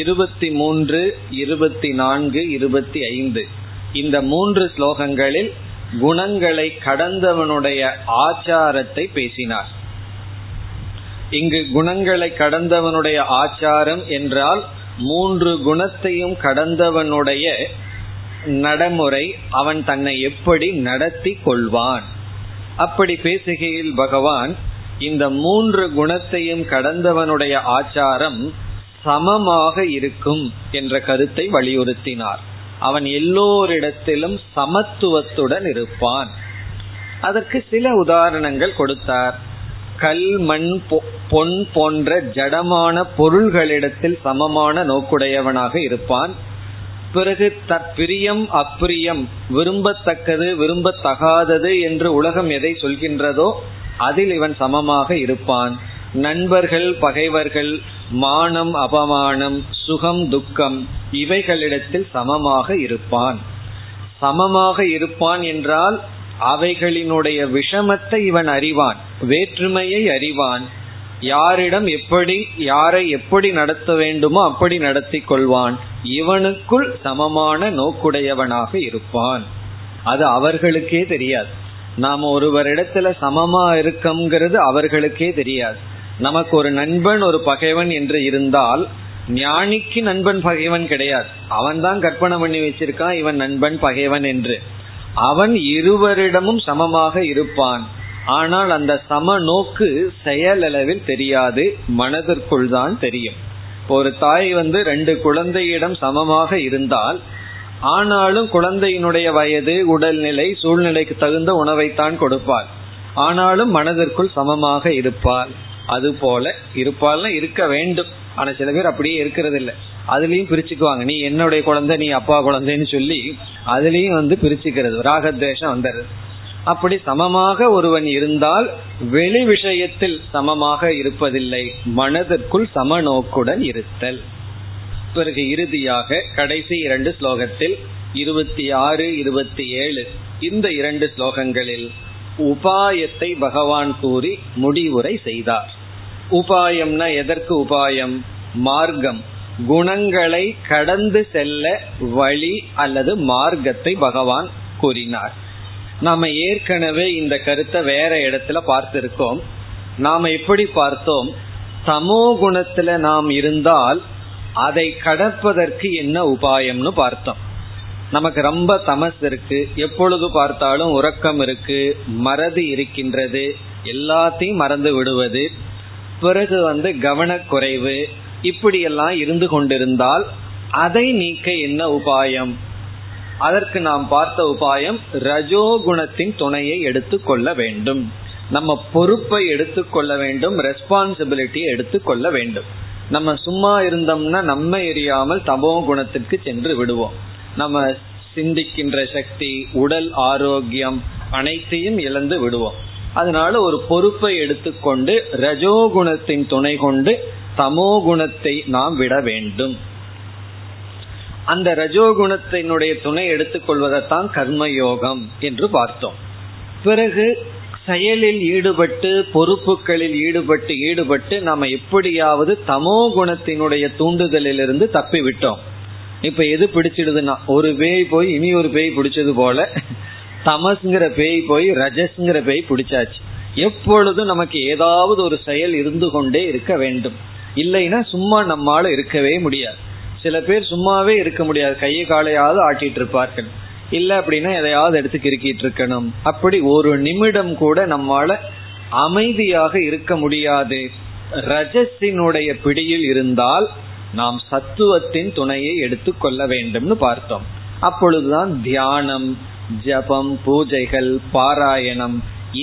23, 24, 25 இந்த மூன்று ஸ்லோகங்களில் குணங்களை கடந்தவனுடைய ஆச்சாரத்தை பேசினார். இங்கு குணங்களை கடந்தவனுடைய ஆச்சாரம் என்றால் மூன்று குணத்தையும் கடந்தவனுடைய நடைமுறை, அவன் தன்னை எப்படி நடத்தி கொள்வான். அப்படி பேசுகையில் பகவான் இந்த மூன்று குணத்தையும் கடந்தவனுடைய ஆச்சாரம் சமமாக இருக்கும் என்ற கருத்தை வலியுறுத்தினார். அவன் எல்லோரிடத்திலும் சமத்துவத்துடன் இருப்பான். அதற்கு சில உதாரணங்கள் கொடுத்தார். கல், மண், பொன் போன்ற ஜடமான பொருள்களிடத்தில் சமமான நோக்குடையவனாக இருப்பான். பிறகு தற்பிரியம், அப்பிரியம், விரும்பத்தக்கது, விரும்பத்தகாதது என்று உலகம் எதை சொல்கின்றதோ அதில் இவன் சமமாக இருப்பான். நண்பர்கள், பகைவர்கள், மானம், அபமானம், சுகம், துக்கம் இவைகளிடத்தில் சமமாக இருப்பான். சமமாக இருப்பான் என்றால் அவைகளினுடைய விஷமத்தை இவன் அறிவான், வேற்றுமையை அறிவான். யாரிடம் எப்படி, யாரை எப்படி நடத்த வேண்டுமோ அப்படி நடத்தி கொள்வான். இவனுக்குள் சமமான நோக்குடையவனாக இருப்பான். அது அவர்களுக்கே தெரியாது. நாம ஒருவரிடத்துல சமமா இருக்கம்ங்கிறது அவர்களுக்கே தெரியாது. நமக்கு ஒரு நண்பன், ஒரு பகைவன் என்று இருந்தால், ஞானிக்கு நண்பன் பகைவன் கிடையாது. அவன் தான் கற்பனை பண்ணி வச்சிருக்கான் இவன் நண்பன் பகைவன் என்று. அவன் இருவரிடமும் சமமாக இருப்பான். ஆனால் அந்த சம நோக்கு செயலளவில் தெரியாது, மனதிற்குள் தான் தெரியும். ஒரு தாய் 2 குழந்தையிடம் சமமாக இருந்தால், ஆனாலும் குழந்தையினுடைய வயது, உடல்நிலை, சூழ்நிலைக்கு தகுந்த உணவைத்தான் கொடுப்பார். ஆனாலும் மனதிற்குள் சமமாக இருப்பார். அது போல இருப்பால் இருக்க வேண்டும். ஆனா சில பேர் அப்படியே இருக்கிறது இல்லை, அதுலயும் பிரிச்சுக்குவாங்க. நீ என்னுடைய குழந்தை, நீ அப்பா குழந்தைன்னு சொல்லி அதுலயும் வந்து பிரிச்சுக்கிறது, ராகத்வேஷம் வந்துடுது. அப்படி சமமாக ஒருவன் இருந்தால் வெளி விஷயத்தில் சமமாக இருப்பதில்லை, மனதிற்குள் சமநோக்குடன் இருத்தல். பிறகு இறுதியாக கடைசி 2 ஸ்லோகத்தில் 26, 27 இந்த 2 ஸ்லோகங்களில் உபாயத்தை பகவான் கூறி முடிவுரை செய்தார். உபாயம்னா எதற்கு உபாயம்? மார்க்கம், குணங்களை கடந்து செல்ல வழி அல்லது மார்க்கத்தை பகவான் கூறினார். நாம ஏற்கனவே இந்த கருத்தை வேற இடத்துல பார்த்திருக்கோம். நாம எப்படி பார்த்தோம்? தமோ குணத்துல நாம் இருந்தால் அதை கடப்பதற்கு என்ன உபாயம்னு பார்த்தோம். நமக்கு ரொம்ப தமஸ் இருக்கு, எப்பொழுது பார்த்தாலும் உறக்கம் இருக்கு, மறதி இருக்கின்றது, எல்லாத்தையும் மறந்து விடுவது, பிறகு வந்து கவனக்குறைவு, இப்படியெல்லாம் இருந்து கொண்டிருந்தால் அதை நீக்க என்ன உபாயம்? அதற்கு நாம் பார்த்த உபாயம் ரஜோகுணத்தின் துணையை எடுத்துக்கொள்ள வேண்டும். நம்ம பொறுப்பை எடுத்துக்கொள்ள வேண்டும், ரெஸ்பான்சிபிலிட்டியை எடுத்துக்கொள்ள வேண்டும். நம்ம சும்மா இருந்தோம்னா நம்ம எரியாமல் தமோ குணத்திற்கு சென்று விடுவோம். நம்ம சிந்திக்கின்ற சக்தி, உடல் ஆரோக்கியம் அனைத்தையும் இழந்து விடுவோம். அதனால ஒரு பொறுப்பை எடுத்துக்கொண்டு ரஜோகுணத்தின் துணை கொண்டு தமோகுணத்தை நாம் விட வேண்டும். அந்த ரஜோகுணத்தினுடைய துணை எடுத்துக்கொள்வதைத்தான் கர்மயோகம் என்று பார்த்தோம். பிறகு செயலில் ஈடுபட்டு பொறுப்புகளில் ஈடுபட்டு நாம் எப்படியாவது தமோ குணத்தினுடைய தூண்டுதலிலிருந்து தப்பி விட்டோம். இப்ப எது பிடிச்சிடுதுன்னா, ஒரு பேய் போய் இனி ஒரு பேய் பிடிச்சது போல தமஸ்ங்கிற பேய் போய் ரஜஸ்ங்கிற பேய் பிடிச்சாச்சு. எப்பொழுதும் நமக்கு ஏதாவது ஒரு செயல் இருந்து கொண்டே இருக்க வேண்டும், இல்லைன்னா சும்மா நம்மால இருக்கவே முடியாது. சில பேர் சும்மாவே இருக்க முடியாது, கையை காலையாவது ஆட்டிட்டு இருப்பார்கள், இல்லை அப்படின்னா எதையாவது எடுத்து கிறுக்கிட்டு இருக்கணும். அப்படி ஒரு நிமிடம் கூட நம்மால அமைதியாக இருக்க முடியாது. ரஜத்தினுடைய பிடியில் இருந்தால் நாம் சத்துவத்தின் துணையை எடுத்துக்கொள்ள வேண்டும்னு பார்த்தோம். அப்பொழுதுதான் தியானம், ஜபம், பூஜைகள், பாராயணம்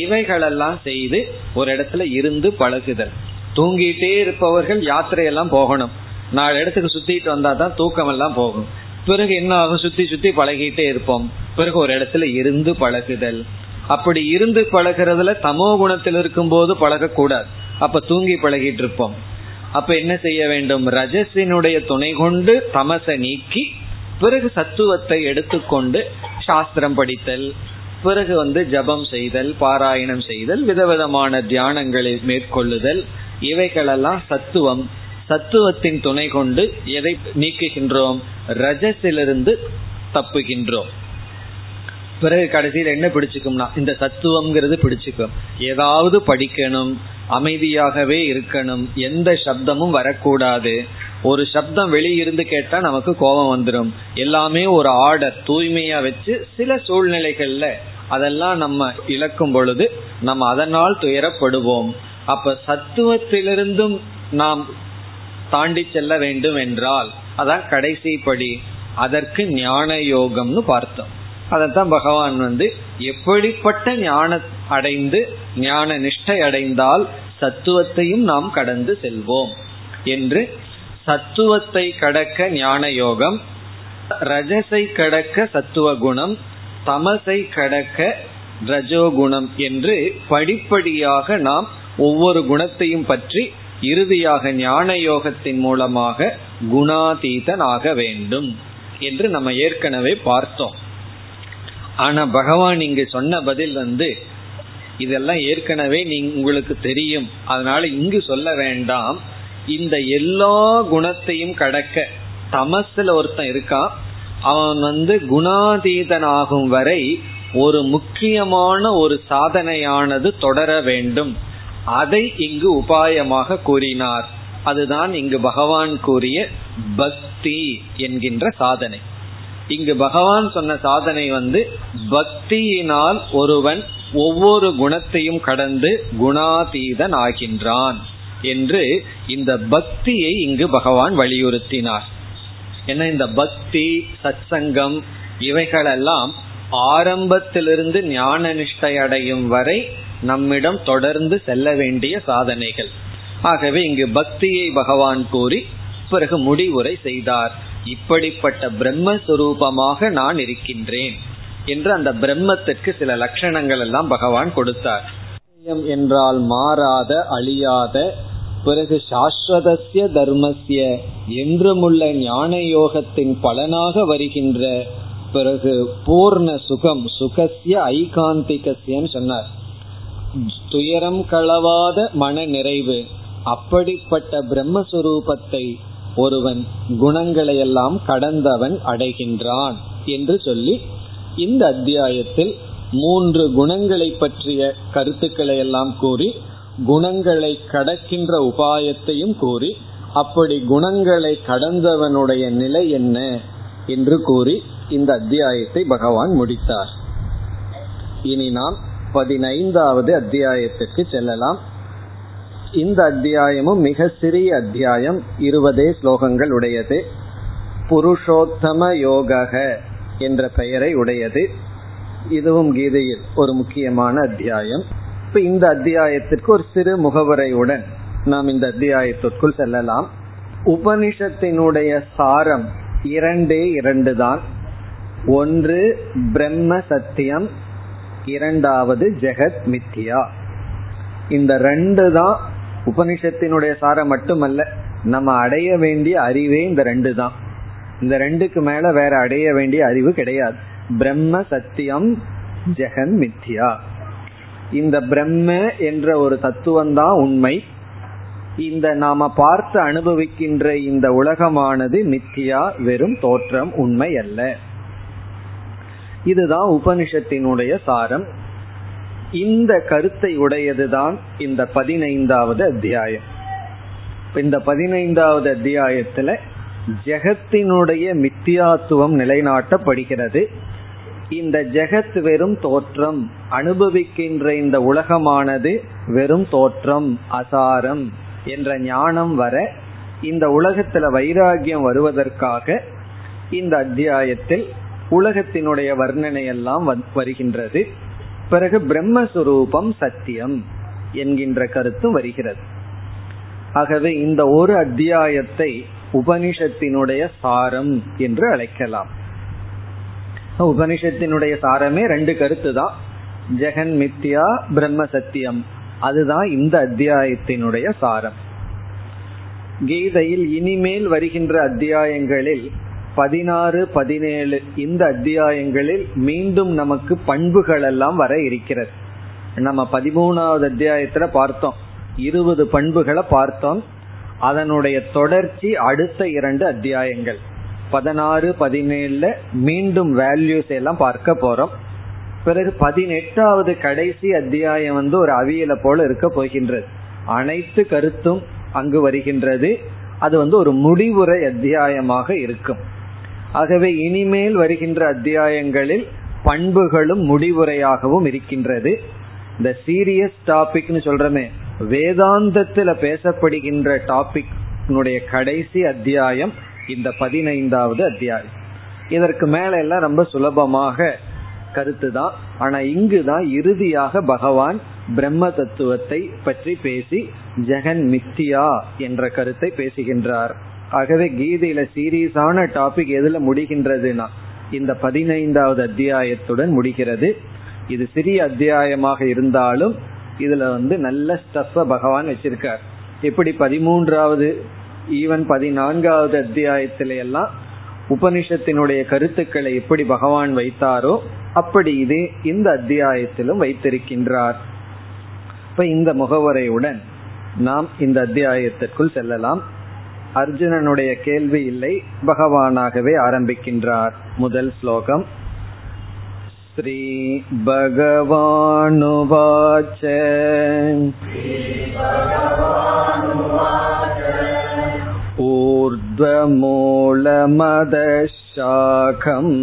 இவைகளெல்லாம் செய்து ஒரு இடத்துல இருந்து பழகுதல். தூங்கிட்டே இருப்பவர்கள் யாத்திரையெல்லாம் போகணும், 4 இடத்துக்கு சுத்திட்டு வந்தா தான் தூக்கம் எல்லாம் போகும். பிறகு என்ன ஆகும்? சுத்தி சுத்தி பழகிட்டே இருப்போம். பிறகு ஒரு இடத்துல இருந்து பழகுதல். அப்படி இருந்து பழகிறதுல தமோ குணத்தில் இருக்கும் போது பழகக்கூடாது, அப்ப தூங்கி பழகிட்டு இருப்போம். அப்ப என்ன செய்ய வேண்டும்? ரஜசினுடைய துணை கொண்டு தமசை நீக்கி பிறகு சத்துவத்தை எடுத்துக்கொண்டு சாஸ்திரம் படித்தல், பிறகு வந்து ஜபம் செய்தல், பாராயணம் செய்தல், விதவிதமான தியானங்களை மேற்கொள்ளுதல் இவைகளெல்லாம் சத்துவம். சத்துவத்தின் துணை கொண்டு எதை நீக்குகின்றோம்? ரஜசிலிருந்து தப்புகின்றோம். பிறகு கடைசியில் என்ன பிடிச்சுக்கும்னா இந்த சத்துவம்ங்கிறது பிடிச்சுக்கும். ஏதாவது படிக்கணும், அமைதியாகவே இருக்கணும், எந்த சப்தமும் வரக்கூடாது. ஒரு சப்தம் வெளியிருந்து கேட்டா நமக்கு கோபம் வந்துடும். எல்லாமே ஒரு ஆர்டர் தூய்மையா வச்சு சில சூழ்நிலைகள்ல அதெல்லாம் நம்ம இழக்கும் பொழுது நம்ம அதனால் துயரப்படுவோம். அப்ப சத்துவத்திலிருந்தும் நாம் தாண்டி செல்ல வேண்டும் என்றால் அதான் கடைசி படி, அதற்கு ஞான யோகம்னு பார்த்தோம். அதைத்தான் பகவான் வந்து எப்படிப்பட்ட ஞான அடைந்து ஞான நிஷ்டை அடைந்தால் சத்துவத்தையும் நாம் கடந்து செல்வோம் என்று. சத்துவத்தை கடக்க ஞான யோகம், ரஜசை கடக்க சத்துவ குணம், தமசை கடக்க ரஜோகுணம் என்று படிப்படியாக நாம் ஒவ்வொரு குணத்தையும் பற்றி இறுதியாக ஞான யோகத்தின் மூலமாக குணாதீதன் ஆக வேண்டும் என்று நம்ம ஏற்கனவே பார்த்தோம். ஆனா பகவான் இங்கு சொன்ன பதில் வந்து இதெல்லாம் ஏற்கனவே உங்களுக்கு தெரியும், அதனால இங்கு சொல்ல வேண்டாம். இந்த எல்லா குணத்தையும் கடக்க தமசுல ஒருத்தன் இருக்கான், அவன் வந்து குணாதீதனாகும் வரை ஒரு முக்கியமான ஒரு சாதனையானது தொடர வேண்டும். அதை இங்கு உபாயமாக கூறினார். அதுதான் இங்கு பகவான் கூறிய பக்தி என்கின்ற சாதனை. இங்கு பகவான் சொன்ன சாதனை வந்து பக்தியினால் ஒருவன் ஒவ்வொரு குணத்தையும் கடந்து குணாதீதன் ஆகின்றான் என்று இந்த பக்தியை இங்கு பகவான் வலியுறுத்தினார். ஏன்னா இந்த பக்தி, சத்சங்கம் இவைகளெல்லாம் ஆரம்பத்திலிருந்து ஞான நிஷ்டை அடையும் வரை நம்மிடம் தொடர்ந்து செல்ல வேண்டிய சாதனைகள். ஆகவே இங்கு பக்தியை பகவான் கூறி பிறகு முடிவுரை செய்தார். இப்படிப்பட்ட பிரம்மஸ்வரூபமாக நான் இருக்கின்றேன் என்று அந்த பிரம்மத்திற்கு சில லட்சணங்கள் எல்லாம் பகவான் கொடுத்தார். என்றால் மாறாத அழியாத, பிறகு சாஸ்வதஸ்ய தர்மஸ்ய என்றுமுள்ள ஞான யோகத்தின் பலனாக வருகின்ற, பிறகு பூர்ண சுகம் சுகஸ்ய ஐகாந்திகஸ்யன்னு சொன்னார். துயரம் களவாத மன நிறைவு, அப்படிப்பட்ட பிரம்மஸ்வரூபத்தை ஒருவன் குணங்களையெல்லாம் கடந்தவன் அடைகின்றான் என்று சொல்லி இந்த அத்தியாயத்தில் மூன்று குணங்களை பற்றிய கருத்துக்களை எல்லாம் கூறி, குணங்களை கடக்கின்ற உபாயத்தையும் கூறி, அப்படி குணங்களை கடந்தவனுடைய நிலை என்ன என்று கூறி இந்த அத்தியாயத்தை பகவான் முடித்தார். இனி நாம் 15வது அத்தியாயத்துக்கு செல்லலாம். இந்த அத்தியாயமும் மிக சிறிய அத்தியாயம், 20 ஸ்லோகங்கள் உடையது. புருஷோத்தம யோகக என்ற பெயரை உடையது. இதுவும் கீதையில் ஒரு முக்கியமான அத்தியாயம். இப்ப இந்த அத்தியாயத்திற்கு ஒரு சிறு முகவரையுடன் நாம் இந்த அத்தியாயத்திற்குள் செல்லலாம். உபனிஷத்தினுடைய சாரம் இரண்டு தான். ஒன்று பிரம்ம சத்தியம், இரண்டாவது ஜெகத் மித்யா. இந்த ரெண்டு தான் உபனிஷத்தினுடைய சாரம் மட்டுமல்ல, நம்ம அடைய வேண்டிய அறிவே இந்த ரெண்டு தான். இந்த ரெண்டுக்கு மேல வேற அடைய வேண்டிய அறிவு கிடையாது. பிரம்ம சத்தியம், ஜெகன் மித்யா. இந்த பிரம்ம என்ற ஒரு தத்துவம்தான் உண்மை. இந்த நாம பார்த்து அனுபவிக்கின்ற இந்த உலகமானது மித்யா, வெறும் தோற்றம், உண்மை அல்ல. இதுதான் உபனிஷத்தினுடைய சாரம். இந்த கருத்தை உடையதுதான் இந்த 15வது அத்தியாயம். இந்த 15வது அத்தியாயத்துல ஜெகத்தினுடைய மித்தியாத்துவம் நிலைநாட்டப்படுகிறது. இந்த ஜெகத் வெறும் தோற்றம், அனுபவிக்கின்ற இந்த உலகமானது வெறும் தோற்றம், அசாரம் என்ற ஞானம் வர, இந்த உலகத்துல வைராகியம் வருவதற்காக இந்த அத்தியாயத்தில் உலகத்தினுடைய வர்ணனை எல்லாம் வருகின்றது. பிறகு பிரம்மஸ்வரூபம் சத்தியம் என்கின்ற கருத்தும் வருகிறது. ஆகவே இந்த ஒரு அத்தியாயத்தை உபனிஷத்தினுடைய சாரம் என்று அழைக்கலாம். உபனிஷத்தினுடைய சாரமே ரெண்டு கருத்து தான், ஜெகன் மித்யா, பிரம்ம சத்தியம். அதுதான் இந்த அத்தியாயத்தினுடைய சாரம். கீதையில் இனிமேல் வருகின்ற அத்தியாயங்களில் 16, 17 இந்த அத்தியாயங்களில் மீண்டும் நமக்கு பண்புகள் எல்லாம் வர இருக்கிறது. நம்ம 13வது அத்தியாயத்துல பார்த்தோம், 20 பண்புகளை பார்த்தோம். அதனுடைய தொடர்ச்சி அடுத்த 2 அத்தியாயங்கள் 16, 17 மீண்டும் வேல்யூஸ் எல்லாம் பார்க்க போறோம். பிறகு 18வது கடைசி அத்தியாயம் ஒரு அவியலை போல இருக்க போகின்றது. அனைத்து கருத்தும் அங்கு வருகின்றது. அது ஒரு முடிவுரை அத்தியாயமாக இருக்கும். ஆகவே இனிமேல் வருகின்ற அத்தியாயங்களில் பண்புகளும் முடிவுரையாகவும் இருக்கின்றது. இந்த சீரியஸ் டாபிக்னு சொல்றமே, வேதாந்தத்துல பேசப்படுகின்ற டாபிக்னுடைய கடைசி அத்தியாயம் இந்த 15வது அத்தியாயம். இதற்கு மேல எல்லாம் ரொம்ப சுலபமாக கருத்து தான். ஆனா இங்குதான் இறுதியாக பகவான் பிரம்ம தத்துவத்தை பற்றி பேசி ஜெகன் மித்தியா என்ற கருத்தை பேசுகின்றார். ஆகவே கீதையில சீரியஸான டாபிக் எதுல முடிகின்றதுனா இந்த 15வது அத்தியாயத்துடன் முடிகிறது. இது சிறிய அத்தியாயமாக இருந்தாலும் இதுல நல்ல ஸ்டஃப்ப பகவான் வச்சிருக்கார். இப்படி 13வது ஈவன் 14வது அத்தியாயத்தில எல்லாம் உபனிஷத்தினுடைய கருத்துக்களை எப்படி பகவான் வைத்தாரோ அப்படி இது இந்த அத்தியாயத்திலும் வைத்திருக்கின்றார். இப்ப இந்த முகவரையுடன் நாம் இந்த அத்தியாயத்திற்குள் செல்லலாம். அர்ஜுனனுடைய கேள்வி இல்லை, பகவானாகவே ஆரம்பிக்கின்றார். முதல் ஸ்லோகம். ஸ்ரீ பகவானுவாச ஊர்த்வமூலமதசாகம்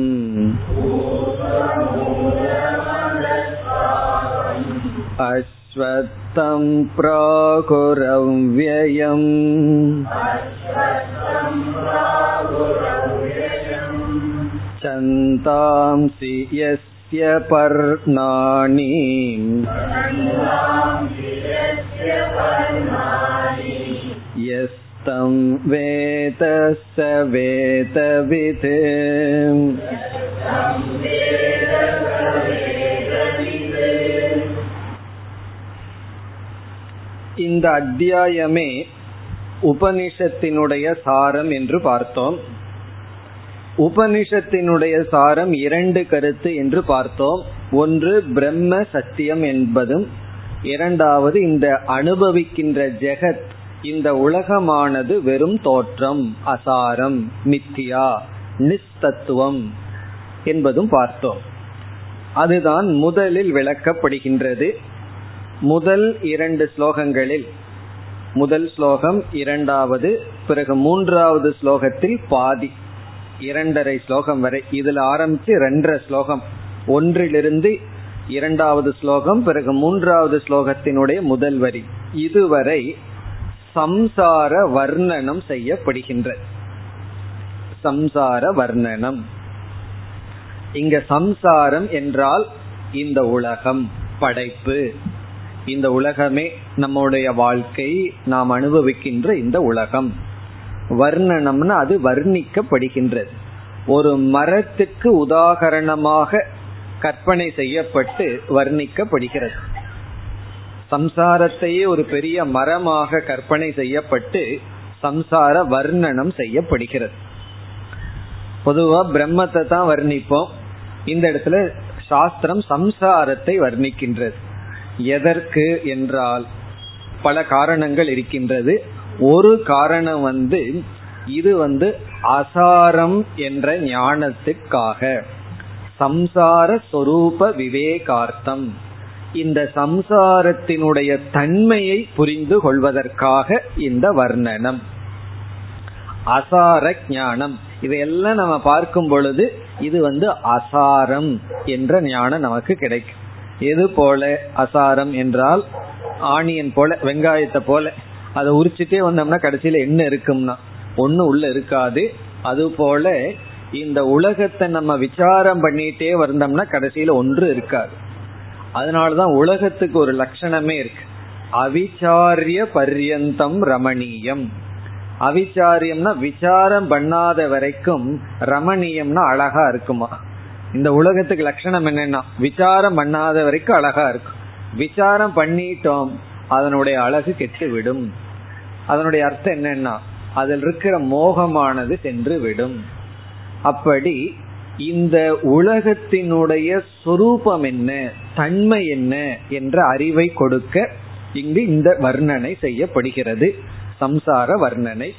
அஸ்வத்தம் ப்ராகுரவ்யயம் சந்தாம்சி யஸ் யபர்ணானி யஸ்தம் வேதஸ்ஸ வேதவித் இந்த அத்தியாயமே உபனிஷத்தினுடைய சாரம் என்று பார்த்தோம். உபனிஷத்தினுடைய சாரம் இரண்டு கருத்து என்று பார்த்தோம். ஒன்று பிரம்ம சத்தியம் என்பதும், இரண்டாவது இந்த அனுபவிக்கின்ற ஜெகத், இந்த உலகமானது வெறும் தோற்றம், அசாரம், மித்தியா, நிஸ்தத்துவம் என்பதும் பார்த்தோம். அதுதான் முதலில் விளக்கப்படுகின்றது. முதல் இரண்டு ஸ்லோகங்களில், முதல் ஸ்லோகம், இரண்டாவது, பிறகு மூன்றாவது ஸ்லோகத்தில் பாதி, இரண்டரை ஸ்லோகம் வரை. இதில் ஆரம்பித்து ரெண்டரை ஸ்லோகம், ஒன்றிலிருந்து இரண்டாவது ஸ்லோகம், பிறகு மூன்றாவது ஸ்லோகத்தினுடைய முதல் வரி, இதுவரை சம்சார வர்ணனம் செய்யப்படுகின்றது. சம்சார வர்ணனம், இங்க சம்சாரம் என்றால் இந்த உலகம், படைப்பு, இந்த உலகமே நம்முடைய வாழ்க்கை, நாம் அனுபவிக்கின்ற இந்த உலகம். வர்ணனம்னா அது வர்ணிக்கப்படுகின்றது. ஒரு மரத்துக்கு உதாகரணமாக கற்பனை செய்யப்பட்டு வர்ணிக்கப்படுகிறது. சம்சாரத்தையே ஒரு பெரிய மரமாக கற்பனை செய்யப்பட்டு சம்சார வர்ணனம் செய்யப்படுகிறது. பொதுவா பிரம்மத்தை தான் வர்ணிப்போம். இந்த இடத்துல சாஸ்திரம் சம்சாரத்தை வர்ணிக்கின்றது. எதற்கு என்றால் பல காரணங்கள் இருக்கின்றது. ஒரு காரணம் இது அசாரம் என்ற ஞானத்துக்காக, சம்சார சொரூப விவேகார்த்தம், இந்த சம்சாரத்தினுடைய தன்மையை புரிந்து கொள்வதற்காக இந்த வர்ணனம், அசார ஞானம். இதையெல்லாம் நம்ம பார்க்கும் பொழுது இது அசாரம் என்ற ஞானம் நமக்கு கிடைக்கும். எது போல அசாரம் என்றால் ஆனியன் போல, வெங்காயத்தை போல, அதை உரிச்சுட்டே வந்தோம்னா கடைசியில என்ன இருக்கும்னா ஒண்ணு உள்ள இருக்காது. அது போல இந்த உலகத்தை நம்ம விசாரம் பண்ணிட்டே வந்தோம்னா கடைசியில ஒன்று இருக்காது. அதனாலதான் உலகத்துக்கு ஒரு லட்சணமே இருக்கு, அவிசாரிய பர்யந்தம் ரமணீயம். அவிசாரியம்னா விசாரம் பண்ணாத வரைக்கும், ரமணீயம்னா அழகா இருக்குமா. இந்த உலகத்துக்கு லட்சணம் என்னன்னா விசாரம் பண்ணாத வரைக்கும் அழகா இருக்கும். விசாரம் பண்ணிட்டோம், அதனுடைய அழகு கெட்டு விடும். அதனுடைய அர்த்தம் என்னன்னா அதில் இருக்கிற மோகமானது சென்று விடும். அப்படி இந்த உலகத்தினுடைய சொரூபம் என்ன, தன்மை என்ன என்ற அறிவை கொடுக்க இங்கு இந்த வர்ணனை செய்யப்படுகிறது, சம்சார வர்ணனை.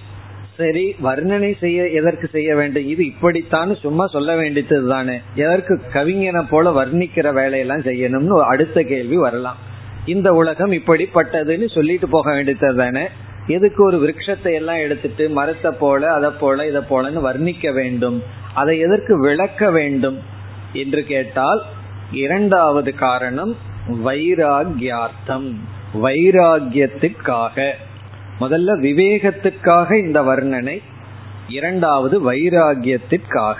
சரி, வர்ணனை செய்ய எதற்கு செய்ய வேண்டும்? இது இப்படித்தான் சும்மா சொல்ல வேண்டியது தானே, எதற்கு கவிஞனை போல வர்ணிக்கிற வேலையெல்லாம் செய்யணும்னு அடுத்த கேள்வி வரலாம். இந்த உலகம் இப்படிப்பட்டதுன்னு சொல்லிட்டு போக வேண்டியது தானே, எதுக்கு ஒரு விருட்சத்தை எல்லாம் எடுத்துட்டு மரத்தை போல, அதை போல, இதை போலன்னு வர்ணிக்க வேண்டும், அதை எதற்கு விளக்க வேண்டும் என்று கேட்டால், இரண்டாவது காரணம் வைராகியார்த்தம், வைராகியத்துக்காக. முதல்ல விவேகத்திற்காக இந்த வர்ணனை, இரண்டாவது வைராகியத்திற்காக.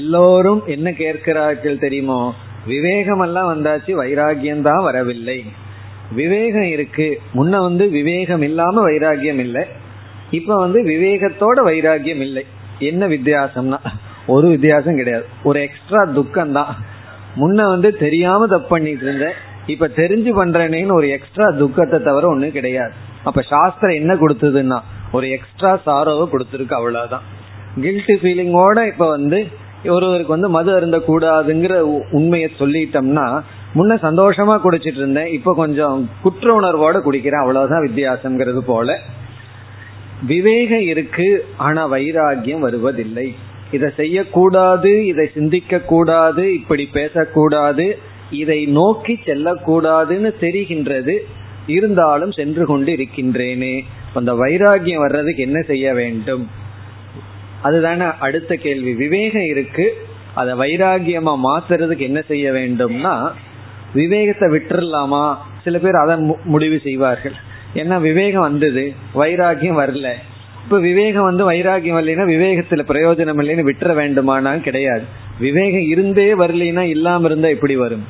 எல்லோரும் என்ன கேட்கிறார்கள் தெரியுமோ, விவேகமெல்லாம் வந்தாச்சு, வைராகியம்தான் வரவில்லை. விவேகம் இருக்கு, முன்ன விவேகம் இல்லாம வைராகியம் இல்லை, இப்ப விவேகத்தோட வைராகியம் இல்லை. என்ன வித்தியாசம்னா ஒரு வித்தியாசம் கிடையாது, ஒரு எக்ஸ்ட்ரா துக்கம்தான். முன்ன தெரியாம தப்பு பண்ணிட்டு இருந்தேன், இப்ப தெரிஞ்சு பண்றேன்னு ஒரு எக்ஸ்ட்ரா துக்கத்தை தவிர ஒண்ணு கிடையாது. அப்ப சாஸ்திரம் என்ன கொடுத்ததுன்னா ஒரு எக்ஸ்ட்ரா சாரோவை கொடுத்துருக்கு, அவ்வளவுதான். கில்ட் ஃபீலிங்கோட இப்ப ஒருவருக்கு மது அருந்த கூடாதுங்கிற உண்மையை சொல்லிட்டோம்னா, முன்ன சந்தோஷமா குடிச்சிட்டு இருந்தேன், இப்ப கொஞ்சம் குற்ற உணர்வோட குடிக்கிறேன், அவ்வளவுதான் வித்தியாசம்ங்கிறது போல. விவேகம் இருக்கு ஆனா வைராகியம் வருவதில்லை. இதை செய்யக்கூடாது, இதை சிந்திக்க கூடாது, இப்படி பேசக்கூடாது, இதை நோக்கி செல்லக்கூடாதுன்னு தெரிகின்றது, இருந்தாலும் சென்று கொண்டு இருக்கின்றேனே. அந்த வைராகியம் வர்றதுக்கு என்ன செய்ய வேண்டும்? அதுதான அடுத்த கேள்வி. விவேகம் இருக்கு, அதை வைராகியமா மாத்துறதுக்கு என்ன செய்ய வேண்டும்னா, விவேகத்தை விட்டுறலாமா? சில பேர் அதை முடிவு செய்வார்கள். ஏன்னா விவேகம் வந்தது, வைராகியம் வரல, இப்ப விவேகம் வந்து வைராகியம் இல்லைன்னா விவேகத்துல பிரயோஜனம் இல்லைன்னு விட்டுற வேண்டுமானாலும் கிடையாது. விவேகம் இருந்தே வரலைன்னா இல்லாம இருந்தா எப்படி வரும்?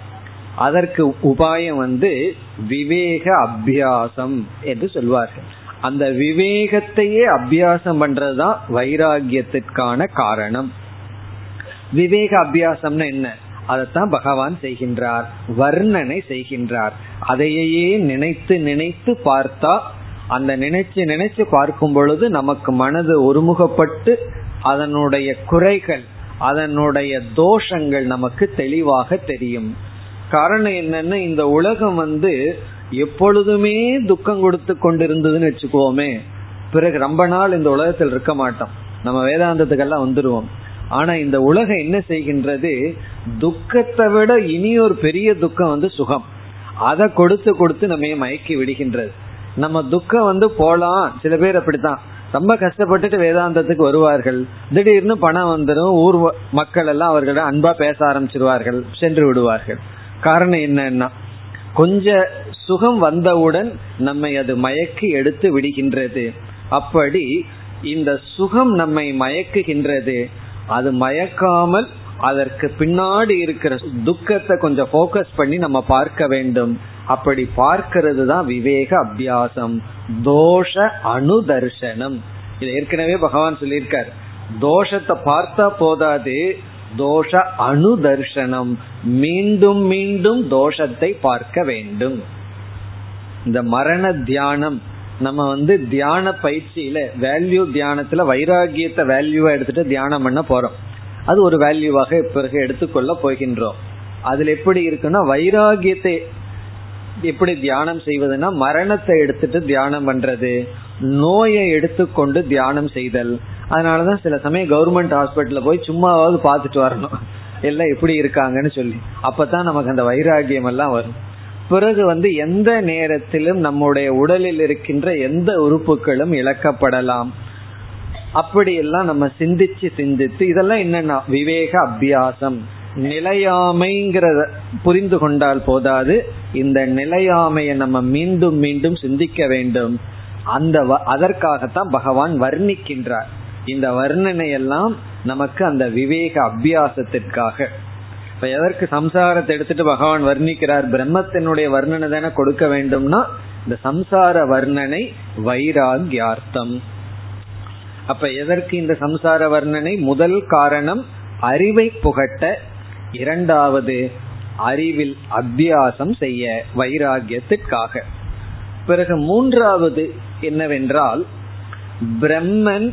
அதற்கு உபாயம் வந்து விவேக அபியாசம் என்று சொல்வார்கள். அந்த விவேகத்தையே அபியாசம் பண்றதுதான் வைராகியத்திற்கான காரணம். விவேக அபியாசம்னா என்ன? அதைத்தான் பகவான் செய்கின்றார், வர்ணனை செய்கின்றார். அதையே நினைத்து நினைத்து பார்த்தா, அந்த நினைச்சு நினைச்சு பார்க்கும் பொழுது நமக்கு மனது ஒருமுகப்பட்டு அதனுடைய குறைகள், அதனுடைய தோஷங்கள் நமக்கு தெளிவாக தெரியும். காரணம் என்னன்னா, இந்த உலகம் வந்து எப்பொழுதுமே துக்கம் கொடுத்து கொண்டிருந்ததுன்னு வச்சுக்கோமே, பிறகு ரொம்ப நாள் இந்த உலகத்தில் இருக்க மாட்டோம், நம்ம வேதாந்தத்துக்கெல்லாம் வந்துடுவோம். ஆனா இந்த உலகம் என்ன செய்கின்றது, துக்கத்தை விட இனி ஒரு பெரிய துக்கம் வந்து சுகம், அதை கொடுத்து கொடுத்து நம்ம மயக்கி விடுகின்றது. நம்ம துக்கம் வந்து போலாம். சில பேர் அப்படித்தான் ரொம்ப கஷ்டப்பட்டுட்டு வேதாந்தத்துக்கு வருவார்கள், திடீர்னு பணம் வந்துடும், ஊர் மக்கள் எல்லாம் அவர்களிடம் அன்பா பேச ஆரம்பிச்சிருவார்கள், சென்று விடுவார்கள். காரணம் என்னன்னா, கொஞ்சம் சுகம் வந்தவுடன் நம்மை அது மயக்கி எடுத்து விடுகின்றது. அப்படி இந்த சுகம் நம்மை மயக்குகின்றது. அது மயக்காமல் அதற்கு பின்னாடி இருக்கிற துக்கத்தை கொஞ்சம் ஃபோக்கஸ் பண்ணி நம்ம பார்க்க வேண்டும். அப்படி பார்க்கிறது தான் விவேக அபியாசம். தோஷ அனுதர்சனம், இது ஏற்கனவே பகவான் சொல்லியிருக்கார். தோஷத்தை பார்த்தா போதாது, தோஷ அனுதர்சனம், மீண்டும் மீண்டும் தோஷத்தை பார்க்க வேண்டும். இந்த மரண தியானம், நம்ம வந்து தியான பயிற்சியில வேல்யூ தியானத்துல வைராகியத்தை வேல்யூவா எடுத்துட்டு தியானம் பண்ண போறோம். அது ஒரு வேல்யூவாக பிறகு எடுத்துக்கொள்ள போகின்றோம். அதுல எப்படி இருக்குன்னா, வைராகியத்தை எப்படி தியானம் செய்வதுன்னா, மரணத்தை எடுத்துட்டு தியானம் பண்றது, நோயை எடுத்துக்கொண்டு தியானம் செய்தல். அதனாலதான் சில சமயம் கவர்மெண்ட் ஹாஸ்பிட்டல்ல போய் சும்மாவது பார்த்துட்டு வரணும், எல்லாம் எப்படி இருக்காங்கன்னு சொல்லி. அப்பதான் நமக்கு அந்த வைராகியம் எல்லாம் வரும். பிறகு வந்து எந்த நேரத்திலும் நம்முடைய உடலில் இருக்கின்ற எந்த உறுப்புகளும் இழக்கப்படலாம். அப்படியெல்லாம் நம்ம சிந்திச்சு சிந்தித்து, இதெல்லாம் என்னன்னா விவேக அபியாசம். நிலையாமைங்கிறத புரிந்து கொண்டால் போதாது, இந்த நிலையாமையை நம்ம மீண்டும் மீண்டும் சிந்திக்க வேண்டும். அந்த அதற்காகத்தான் பகவான் வர்ணிக்கின்றார். இந்த வர்ணனையெல்லாம் நமக்கு அந்த விவேக அபியாசத்திற்காக. இப்ப எதற்கு சம்சாரத்தை எடுத்துட்டு பகவான் வர்ணிக்கிறார்? பிரம்மத்தினுடைய வர்ணனை தானே கொடுக்க வேண்டும்னா, இந்த சம்சார வர்ணனை வைராகியார்த்தம். அப்ப எதற்கு இந்த சம்சார வர்ணனை? முதல் காரணம் அறிவை புகட்ட, இரண்டாவது அறிவில் அபியாசம் செய்ய வைராகியத்திற்காக. பிறகு மூன்றாவது என்னவென்றால், பிரம்மன்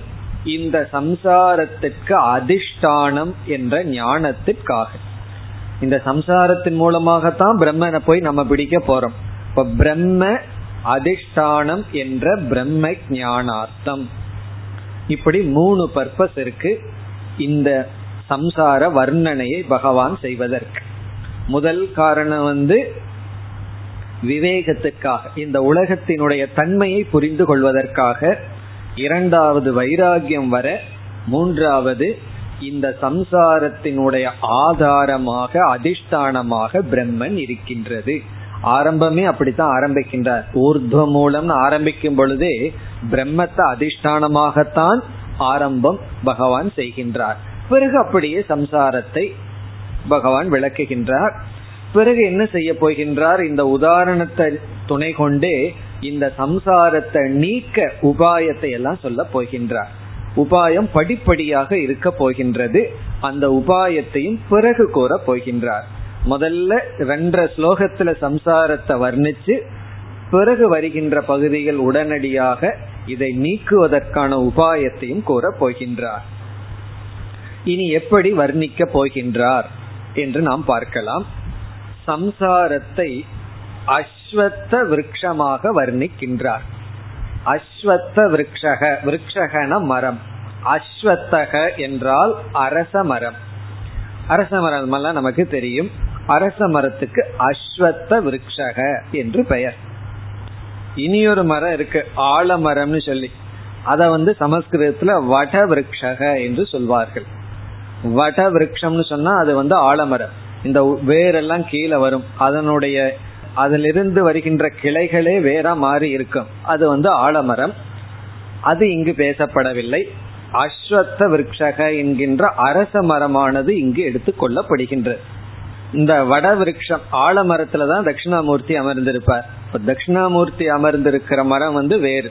இந்த சம்சாரத்திற்கு அதிஷ்டானம் என்ற ஞானத்திற்காக. இந்த சம்சாரத்தின் மூலமாகத்தான் பிரம்மனை போய் நம்ம பிடிக்க போறோம். இப்ப பிரம்ம அதிஷ்டானம் என்ற பிரம்ம ஞானார்த்தம். இப்படி மூணு பர்பஸ் இருக்கு இந்த சம்சார வர்ணனையை பகவான் செய்வதற்கு. முதல் காரணம் வந்து விவேகத்திற்காக, இந்த உலகத்தினுடைய தன்மையை புரிந்து கொள்வதற்காக. இரண்டாவது வைராகியம் வர, மூன்றாவது இந்த சம்சாரத்தினுடைய ஆதாரமாக, அதிஷ்டானமாக பிரம்மன் இருக்கின்றது. ஆரம்பமே அப்படித்தான் ஆரம்பிக்கின்றார். ஊர்த்வ மூலம்னு ஆரம்பிக்கும் பொழுதே பிரம்மத்தை அதிஷ்டானமாகத்தான் ஆரம்பம் பகவான் செய்கின்றார். பிறகு அப்படியே சம்சாரத்தை பகவான் விளக்குகின்றார். பிறகு என்ன செய்ய போகின்றார்? இந்த உதாரணத்தை துணை கொண்டே இந்த சம்சாரத்தை நீக்க உபாயத்தை எல்லாம் சொல்ல போகின்றார். உபாயம் படிப்படியாக இருக்க போகின்றது. அந்த உபாயத்தையும் பிறகு கூற போகின்றார். முதல்ல 2 ஸ்லோகத்துல சம்சாரத்தை வர்ணிச்சு, பிறகு வருகின்ற பகுதிகள் உடனடியாக இதை நீக்குவதற்கான உபாயத்தையும் கூற போகின்றார். இனி எப்படி வர்ணிக்க போகின்றார் என்று நாம் பார்க்கலாம். சம்சாரத்தை அஸ்வத்த விருட்சமாக வர்ணிக்கின்றார். அஸ்வத்த விருட்சக, விருட்சகன மரம். அஸ்வத்தக என்றால் அரச மரம். அரச மரம் எல்லாம் நமக்கு தெரியும். அரச மரத்துக்கு அஸ்வத்த விருட்சக என்று பெயர். இனியொரு மரம் இருக்கு, ஆலமரம்னு சொல்லி, அத வந்து சமஸ்கிருதத்துல வட விருட்சக என்று சொல்வார்கள். வட விருட்சம்னு சொன்னா அது வந்து ஆலமரம். இந்த வேரெல்லாம் கீழே வரும், அதனுடைய அதிலிருந்து வருகின்ற கிளைகளே வேற மாறி இருக்கும், அது வந்து ஆலமரம். அது இங்கு பேசப்படவில்லை. அஸ்வத்த விருட்சக என்கின்ற அரச மரமானது இங்கு எடுத்துக்கொள்ளப்படுகின்றது. இந்த வட விருட்சம் ஆலமரத்துலதான் தட்சிணாமூர்த்தி அமர்ந்திருப்பார். தட்சிணாமூர்த்தி அமர்ந்திருக்கிற மரம் வந்து வேறு,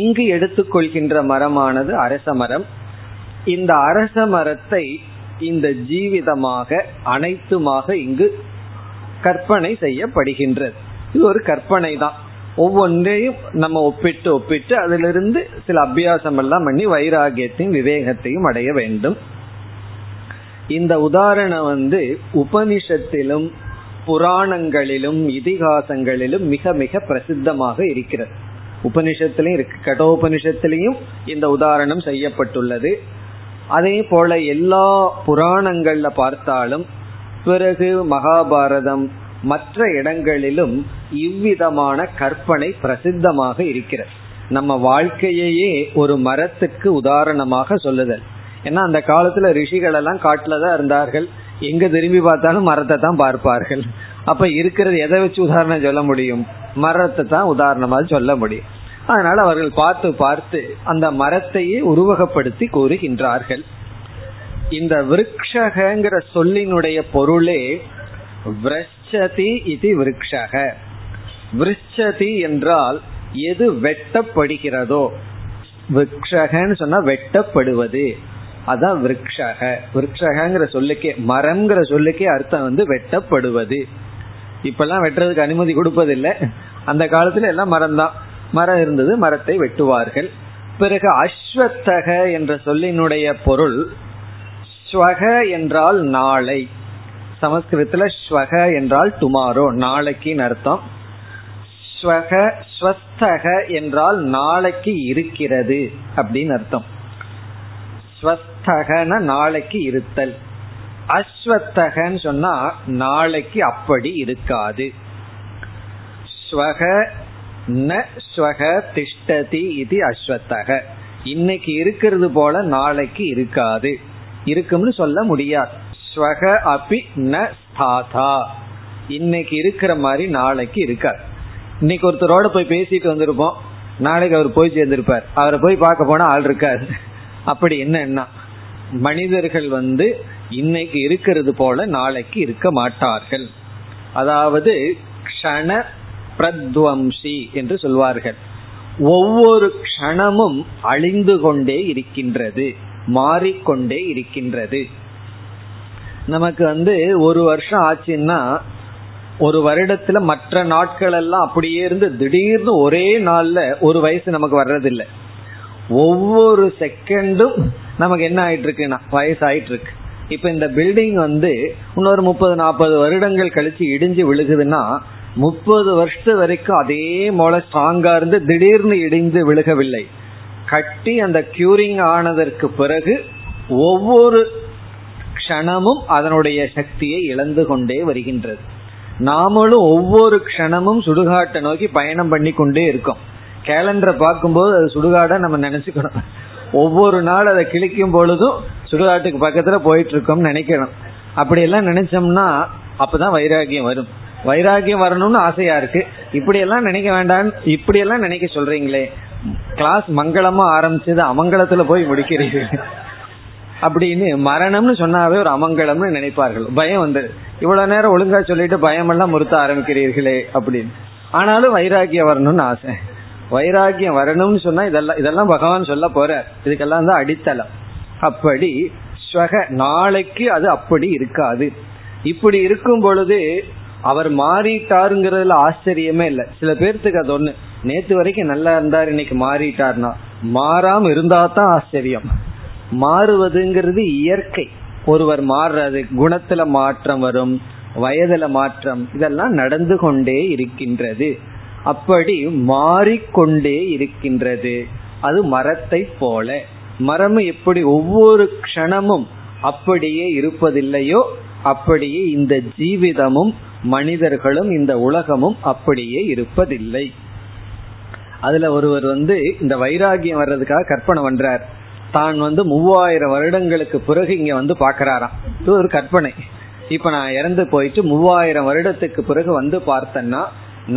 இங்கு எடுத்துக்கொள்கின்ற மரமானது அரச மரம். இந்த அரச மரத்தை இந்த ஜீவிதமாக அனைத்துமாக இங்கு கற்பனை செய்யப்படுகின்றது. இது ஒரு கற்பனை தான். ஒவ்வொன்றையும் நம்ம ஒப்பிட்டு ஒப்பிட்டு அதிலிருந்து சில அபியாசம் எல்லாம் பண்ணி வைராகியத்தையும் விவேகத்தையும் அடைய வேண்டும். இந்த உதாரணம் வந்து உபனிஷத்திலும் புராணங்களிலும் இதிகாசங்களிலும் மிக மிக பிரசித்தமாக இருக்கிறது. உபனிஷத்திலையும் இருக்கு, கடோபனிஷத்திலையும் இந்த உதாரணம் செய்யப்பட்டுள்ளது. அதே போல எல்லா புராணங்கள்ல பார்த்தாலும், பிறகு மகாபாரதம், மற்ற இடங்களிலும் இவ்விதமான கற்பனை பிரசித்தமாக இருக்கிறது. நம்ம வாழ்க்கையே ஒரு மரத்துக்கு உதாரணமாக சொல்லுதல். ஏன்னா அந்த காலத்துல ரிஷிகள் எல்லாம் காட்டுல தான் இருந்தார்கள். எங்க திரும்பி பார்த்தாலும் மரத்தை தான் பார்ப்பார்கள். அப்ப இருக்கிறது எதை வச்சு உதாரணம் சொல்ல முடியும்? மரத்தை தான் உதாரணமாக சொல்ல முடியும். அதனால அவர்கள் பார்த்து பார்த்து அந்த மரத்தையே உருவகப்படுத்தி கூறுகின்றார்கள். இந்த விருட்சகங்கிற சொல்லினுடைய பொருளே விரச்சதி இது விருட்சக. விருட்சதி என்றால் எது வெட்டப்படுகிறதோ, விருட்சகன்னு சொன்னா வெட்டப்படுவது, அதான் விருட்சக. விருட்சகங்கிற சொல்லுக்கே, மரம்ங்கிற சொல்லுக்கே அர்த்தம் வந்து வெட்டப்படுவது. இப்பெல்லாம் வெட்டுறதுக்கு அனுமதி கொடுப்பதில்லை. அந்த காலத்துல எல்லாம் மரம் தான், மரம் இருந்தது, மரத்தை வெட்டுவார்கள். பிறகு அஸ்வத்தக என்ற சொல்லினுடைய பொருள், ஸ்வக என்றால் நாளை, சமஸ்கிருத்துல ஸ்வக என்றால் டுமாரோ, நாளைக்குன்னு அர்த்தம். ஸ்வக ஸ்வஸ்தக என்றால் நாளைக்கு இருக்கிறது அப்படின்னு அர்த்தம். ஸ்வஸ்தகன நாளைக்கு இருத்தல். அஸ்வத்தகன்னு சொன்னா நாளைக்கு அப்படி இருக்காது. ஸ்வக ந ஸ்வக திஷ்டதி இது அஸ்வத்தக. இன்னைக்கு இருக்கிறது போல நாளைக்கு இருக்காது, இருக்கும்னு சொல்ல முடியாது. ஸ்வக அபி ந ஸ்தாதா, இன்னைக்கு இருக்கிற மாதிரி நாளைக்கு இருக்காது. இன்னைக்கு ஒருத்தரோட போய் பேசிட்டு வந்திருப்போம், நாளைக்கு அவர் போய் சேர்ந்திருப்பார், அவரை போய் பார்க்க போனா ஆள் இருக்காது. அப்படி என்னன்னா மனிதர்கள் வந்து இன்னைக்கு இருக்கிறது போல நாளைக்கு இருக்க மாட்டார்கள். அதாவது க்ஷண பிரத்வம்சி என்று சொல்வார்கள். ஒவ்வொரு க்ஷணமும் அழிந்து கொண்டே இருக்கின்றது, மாறிக்கொண்டே இருக்கின்றது. நமக்கு வந்து ஒரு வருஷம் ஆச்சுன்னா ஒரு வருடத்துல மற்ற நாட்கள் எல்லாம் அப்படியே இருந்து திடீர்னு ஒரே நாள்ல ஒரு வயசு நமக்கு வர்றதில்லை. ஒவ்வொரு செகண்டும் நமக்கு என்ன ஆயிட்டு இருக்குன்னா வயசு ஆயிட்டு இருக்கு. இப்ப இந்த பில்டிங் வந்து இன்னொரு 30-40 வருடங்கள் கழிச்சு இடிஞ்சு விழுகுதுன்னா 30 வருஷத்து வரைக்கும் அதே போல ஸ்ட்ராங்கா இருந்து திடீர்னு இடிந்து விழுகவில்லை. கட்டி அந்த கியூரிங் ஆனதற்கு பிறகு ஒவ்வொரு க்ஷணமும் அதனுடைய சக்தியை இழந்து கொண்டே வருகின்றது. நாமளும் ஒவ்வொரு க்ஷணமும் சுடுகாட்டை நோக்கி பயணம் பண்ணி கொண்டே இருக்கோம். கேலண்டரை பார்க்கும்போது அது சுடுகாட நம்ம நினைச்சுக்கணும். ஒவ்வொரு நாள் அதை கிழிக்கும் பொழுதும் சுடுகாட்டுக்கு பக்கத்துல போயிட்டு இருக்கோம்னு நினைக்கணும். அப்படி எல்லாம் நினைச்சோம்னா அப்பதான் வைராகியம் வரும். வைராகியம் வரணும்னு ஆசையா இருக்கு. இப்படி எல்லாம் நினைக்க வேண்டாம், இப்படி எல்லாம் நினைக்க சொல்றீங்களே, கிளாஸ் மங்களமா ஆரம்பிச்சது அமங்கலத்துல போய் முடிக்கிறீங்க அப்படின்னு. மரணம்னு சொன்னாவே ஒரு அமங்கலம்னு நினைப்பார்கள். பயம் வந்து இவ்வளவு நேரம் ஒழுங்கா சொல்லிட்டு பயம் எல்லாம் முறுத்த ஆரம்பிக்கிறீர்களே அப்படின்னு. ஆனாலும் வைராகியம் வரணும்னு ஆசை. வைராகியம் வரணும்னு சொன்னா இதெல்லாம் பகவான் சொல்ல போறார், இதுக்கெல்லாம் தான் அடித்தளம். அப்படி ஸ்வக நாளைக்கு அது அப்படி இருக்காது. இப்படி இருக்கும் பொழுது அவர் மாறிட்டாருங்கிறதுல ஆச்சரியமே இல்லை. சில பேர்த்துக்கு அது ஒண்ணு, நேத்து வரைக்கும் நல்லா இருந்தார், இன்னைக்கு மாறிட்டார்னா. மாறாம இருந்தா தான் ஆச்சரியம். மாறுவதுங்கிறது இயற்கை. ஒருவர் மாறுறது, குணத்துல மாற்றம் வரும், வயதுல மாற்றம், இதெல்லாம் நடந்து கொண்டே இருக்கின்றது. அப்படி மாறிக்கொண்டே இருக்கின்றது. அது மரத்தை போல, மரம் எப்படி ஒவ்வொரு க்ஷணமும் அப்படியே இருப்பதில்லையோ அப்படியே இந்த ஜீவிதமும் மனிதர்களும் இந்த உலகமும் அப்படியே இருப்பதில்லை. அதுல ஒருவர் வந்து இந்த வைராகியம் வர்றதுக்காக கற்பனை பண்றார். தான் வந்து 3000 வருடங்களுக்கு பிறகு இங்க வந்து பாக்கிறாராம். இது ஒரு கற்பனை. இப்ப நான் இறந்து போயிட்டு 3000 வருடத்துக்கு பிறகு வந்து பார்த்தேன்னா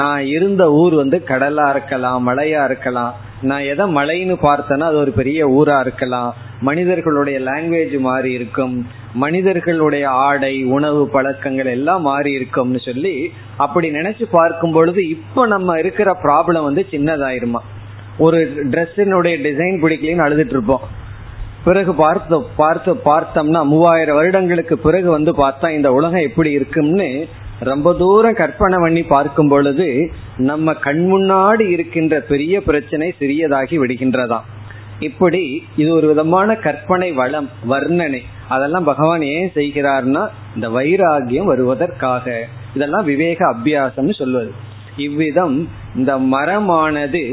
நான் இருந்த ஊர் வந்து கடலா இருக்கலாம், மலையா இருக்கலாம், நான் எதை மலைன்னு பார்த்தேன்னா அது ஒரு பெரிய ஊரா இருக்கலாம், மனிதர்களுடைய லாங்குவேஜ் மாறி இருக்கும், மனிதர்களுடைய ஆடை உணவு பழக்கங்கள் எல்லாம் மாறி இருக்கும்னு சொல்லி அப்படி நினைச்சு பார்க்கும் பொழுது இப்போ நம்ம இருக்கிற ப்ராப்ளம் வந்து சின்னதாயிருமா. ஒரு ட்ரெஸ்ஸினுடைய டிசைன் பிடிக்கலன்னு அழுதுட்டு இருப்போம், பிறகு பார்த்தோம்னா 3000 வருடங்களுக்கு பிறகு வந்து பார்த்தா இந்த உலகம் எப்படி இருக்கும்னு ரொம்ப தூரம் கற்பனை பண்ணி பார்க்கும் பொழுது நம்ம கண் முன்னாடி இருக்கின்ற பெரிய பிரச்சனை சிறியதாகி விடுகின்றதாம். இப்படி இது ஒரு விதமான கற்பனை வளம், வர்ணனை. அதெல்லாம் பகவான் ஏன் செய்கிறார்னா இந்த வைராகியம் வருவதற்காக. இதெல்லாம் விவேக அபியாசம்னு சொல்வது. இவ்விதம் இந்த மரமானது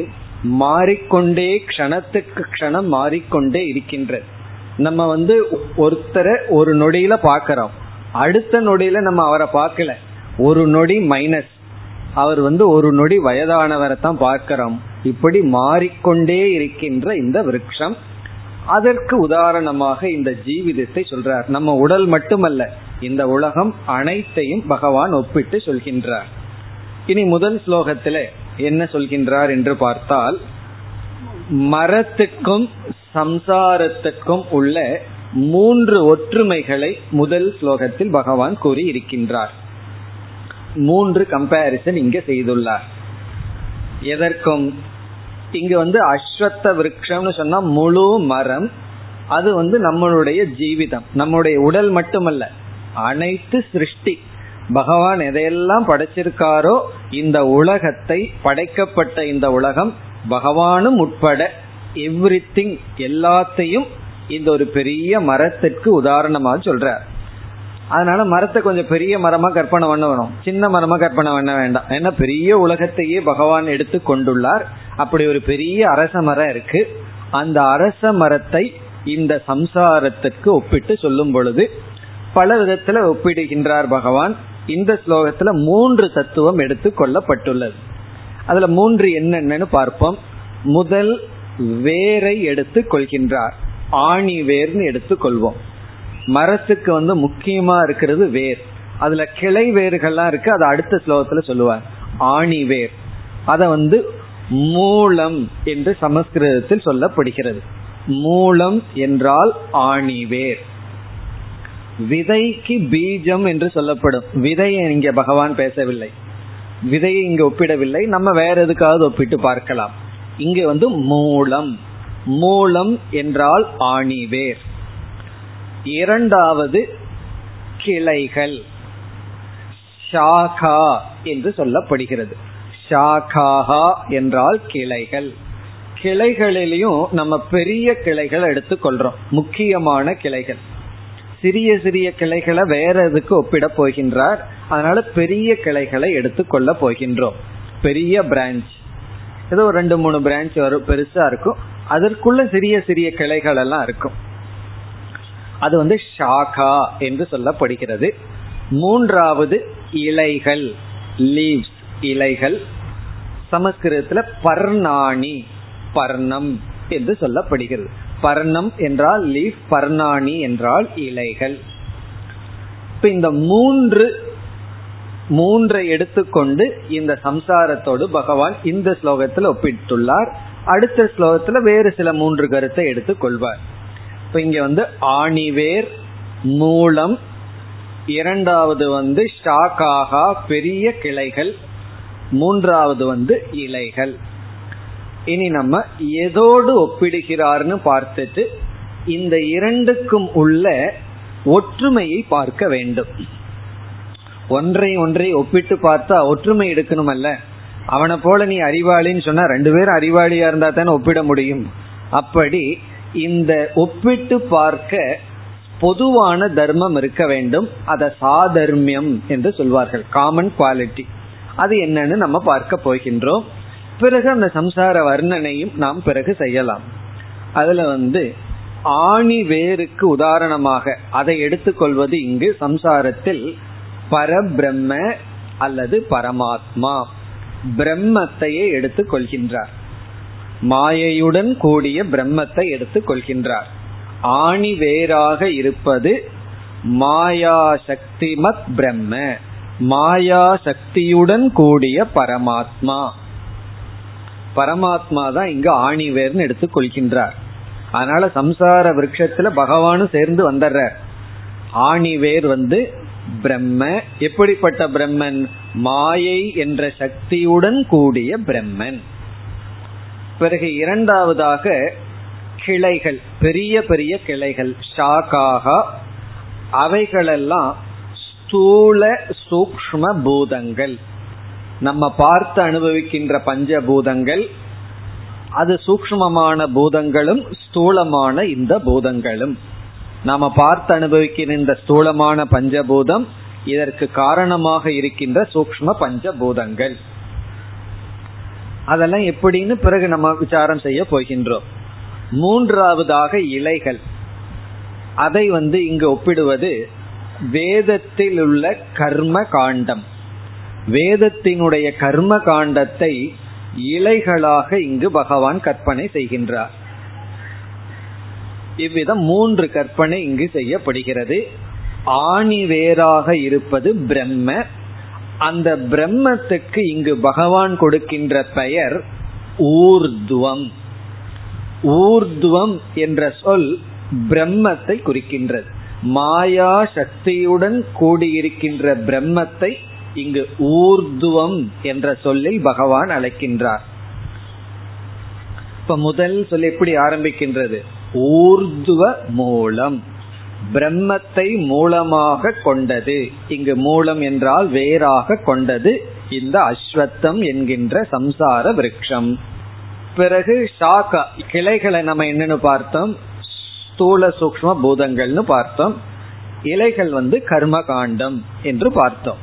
மாறிக்கொண்டே க்ஷணத்துக்கு க்ஷணம் மாறிக்கொண்டே இருக்கின்றது. நம்ம வந்து ஒருத்தரை ஒரு நொடியில பாக்கிறோம், அடுத்த நொடியில நம்ம அவரை பார்க்கல, ஒரு நொடி மைனஸ், அவர் வந்து ஒரு நொடி வயதானவரை தான் பார்க்கிறோம். இப்படி மாறிக்கொண்டே இருக்கின்ற இந்த விருட்சம், அதற்கு உதாரணமாக இந்த ஜீவிதத்தை சொல்றார். நம்ம உடல் மட்டுமல்ல, இந்த உலகம் அனைத்தையும் பகவான் ஒப்பிட்டு சொல்கின்றார். இனி முதல் ஸ்லோகத்துல என்ன சொல்கின்றார் என்று பார்த்தால், மரத்துக்கும் சம்சாரத்துக்கும் உள்ள 3 ஒற்றுமைகளை முதல் ஸ்லோகத்தில் பகவான் கூறி இருக்கின்றார். 3 கம்பேரிசன் இங்கே செய்துள்ளார். எதற்கும் இங்க வந்து அஸ்வத்த விருட்சம்னு சொன்னா முழு மரம், அது வந்து நம்மளுடைய ஜீவிதம், நம்முடைய உடல் மட்டுமல்ல, அனைத்து சிருஷ்டி. பகவான் எதையெல்லாம் படைச்சிருக்காரோ இந்த உலகத்தை, படைக்கப்பட்ட இந்த உலகம் பகவானும் உட்பட எவ்ரிதிங், எல்லாத்தையும் இந்த ஒரு பெரிய மரத்திற்கு உதாரணமாக சொல்றார். அதனால மரத்தை கொஞ்சம் பெரிய மரமா கற்பனை பண்ண வேணும், சின்ன மரமா கற்பனை பண்ண வேண்டாம். ஏன்னா பெரிய உலகத்தையே பகவான் எடுத்து கொண்டுள்ளார். அப்படி ஒரு பெரிய அரச மரம் இருக்கு. அந்த அரச மரத்தை இந்த சம்சாரத்திற்கு ஒப்பிட்டு சொல்லும் பொழுது பல விதத்துல ஒப்பிடுகின்றார் பகவான். இந்த ஸ்லோகத்துல 3 தத்துவம் எடுத்து கொள்ளப்பட்டுள்ளது. அதுல 3 என்னென்னு பார்ப்போம். முதல் வேரை எடுத்து கொள்கின்றார். ஆணி வேர்னு எடுத்துக்கொள்வோம். மரத்துக்கு வந்து முக்கியமா இருக்கிறது வேர். அதுல கிளை வேர்கள்லாம் இருக்கு, அது அடுத்த ஸ்லோகத்துல சொல்லுவார். ஆணி வேர், அத வந்து மூலம் என்று சமஸ்கிருதத்தில் சொல்லப்படுகிறது. மூலம் என்றால் ஆணி வேர். விதைக்கு பீஜம் என்று சொல்லப்படும். விதையை இங்க பகவான் பேசவில்லை, விதையை இங்க ஒப்பிடவில்லை. நம்ம வேற எதுக்காவது ஒப்பிட்டு பார்க்கலாம். இங்க வந்து மூலம், மூலம் என்றால் ஆணிவேர். இரண்டாவது கிளைகள், ஷாகா என்று சொல்லப்படுகிறது. ஷாகாஹா என்றால் கிளைகள். கிளைகளிலையும் நம்ம பெரிய கிளைகளை எடுத்துக்கொள்றோம், முக்கியமான கிளைகள். சிறிய சிறிய கிளைகளை வேற எதுக்கு ஒப்பிட போகின்றார், அதனால பெரிய கிளைகளை எடுத்துக்கொள்ள போகின்றோம். பெரிய பிரான்ச், ஏதோ 2-3 பிரான்ச் வரும், பெருசா இருக்கும். அதற்குள்ள சிறிய சிறிய கிளைகள் எல்லாம் இருக்கும். அது வந்து ஷாகா என்று சொல்லப்படுகிறது. மூன்றாவது இலைகள், லீவ்ஸ், இலைகள். சமஸ்கிருதத்துல பர்ணாணி, பர்ணம் என்று சொல்லப்படுகிறது. பர்ணம் என்றால் லீஃப், பர்ணாணி என்றால் இலைகள். இப்ப இந்த 3 எடுத்துக்கொண்டு இந்த சம்சாரத்தோடு பகவான் இந்த ஸ்லோகத்துல ஒப்பிட்டுள்ளார். அடுத்த ஸ்லோகத்துல வேறு சில 3 கருத்தை எடுத்துக் கொள்வார். இப்ப இங்க வந்து ஆணிவேர், மூலம், இரண்டாவது வந்து ஷாகாகா பெரிய கிளைகள், மூன்றாவது வந்து இலைகள். இனி நம்ம எதோடு ஒப்பிடுகிறார்னு பார்த்துட்டு இந்த 2க்கும் உள்ள ஒற்றுமையை பார்க்க வேண்டும். ஒன்றை ஒன்றை ஒப்பிட்டு பார்த்தா ஒற்றுமை எடுக்கணும் அல்ல. அவனை போல நீ அறிவாளின்னு சொன்னா 2 பேரும் அறிவாளியா இருந்தா தானே ஒப்பிட முடியும். அப்படி இந்த ஒப்பிட்டு பார்க்க பொதுவான தர்மம் இருக்க வேண்டும். அதை சாதர்மியம் என்று சொல்வார்கள், காமன் குவாலிட்டி. அது என்னன்னு நம்ம பார்க்க போகின்றோம். பிறகு அந்த சம்சார வர்ணனையும் நாம் பிறகு செய்யலாம். அதுல வந்து ஆணி வேருக்கு உதாரணமாக அதை எடுத்துக்கொள்வது இங்கு சம்சாரத்தில் பரபிரம்ம அல்லது பரமாத்மா, பிரம்மத்தையே எடுத்துக் கொள்கின்றார். மாயையுடன் கூடிய பிரம்மத்தை எடுத்துக் கொள்கின்றார். ஆணி வேறாக இருப்பது மாயா சக்திமத் பிரம்ம, மாயா சக்தியுடன் கூடிய பரமாத்மா. பரமாத்மா தான் இங்க ஆணிவேர்னு எடுத்துக் கொள்கின்றார். அதனால சம்சார விருட்சத்துல பகவானும் சேர்ந்து வந்துடுறார். ஆணிவேர் வந்து பிரம்ம. எப்படிப்பட்ட பிரம்மன்? மாயை என்ற சக்தியுடன் கூடிய பிரம்மன். பிறகு இரண்டாவதாக கிளைகள், பெரிய பெரிய கிளைகள், ஷாக்காக, அவைகளெல்லாம் ஸ்தூல சூக்ஷ்ம பூதங்கள். நம்ம பார்த்து அனுபவிக்கின்ற பஞ்சபூதங்கள், அது சூக்ஷ்மமான பூதங்களும் ஸ்தூலமான இந்த பூதங்களும். நாம பார்த்து அனுபவிக்கிற இந்த ஸ்தூலமான பஞ்சபூதம், இதற்கு காரணமாக இருக்கின்ற சூக்ஷ்ம பஞ்சபூதங்கள், அதெல்லாம் எப்படின்னு பிறகு நம்ம விசாரம் செய்ய போகின்றோம். மூன்றாவதாக இலைகள். அதை வந்து இங்கு ஒப்பிடுவது வேதத்தில் உள்ள கர்ம காண்டம். வேதத்தினுடைய கர்ம காண்டத்தை இலைகளாக இங்கு பகவான் கற்பனை செய்கின்றார். இவ்விதம் மூன்று கற்பனை இங்கு செய்யப்படுகிறது. ஆணி வேறாக இருப்பது பிரம்ம. அந்த பிரம்மத்துக்கு இங்கு பகவான் கொடுக்கின்ற பெயர் ஊர்துவம். ஊர்துவம் என்ற சொல் பிரம்மத்தை குறிக்கின்றது. மாயா சக்தியுடன் கூடியிருக்கின்ற பிரம்மத்தை இங்கு ஊர்துவம் என்ற சொல்லில் பகவான் அழைக்கின்றார். இப்ப முதல் சொல் எப்படி ஆரம்பிக்கின்றது? ஊர்துவ மூலம், பிரம்மத்தை மூலமாக கொண்டது. இங்கு மூலம் என்றால் வேறாக கொண்டது இந்த அஸ்வத்தம் என்கின்ற சம்சார விருட்சம். பிறகு சாக்கா, கிளைகளை நம்ம என்னன்னு பார்த்தோம்? ஸ்தூல சூக்ஷ்ம பூதங்கள்னு பார்த்தோம். இலைகள் வந்து கர்ம காண்டம் என்று பார்த்தோம்.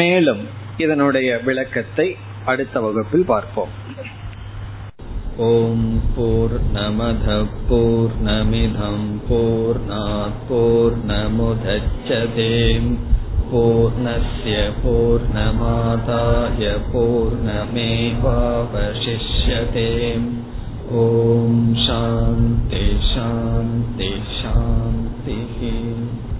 மேலும் இதனுடைய விளக்கத்தை அடுத்த வகுப்பில் பார்ப்போம். ஓம் பூர்ணமத பூர்ணமிதம் பூர்ணாத் பூர்ணமுதச்யதே பூர்ணஸ்ய பூர்ணமாதாய பூர்ணமேவாவசிஷ்யதே. ஓம் சாந்தி சாந்தி சாந்தி.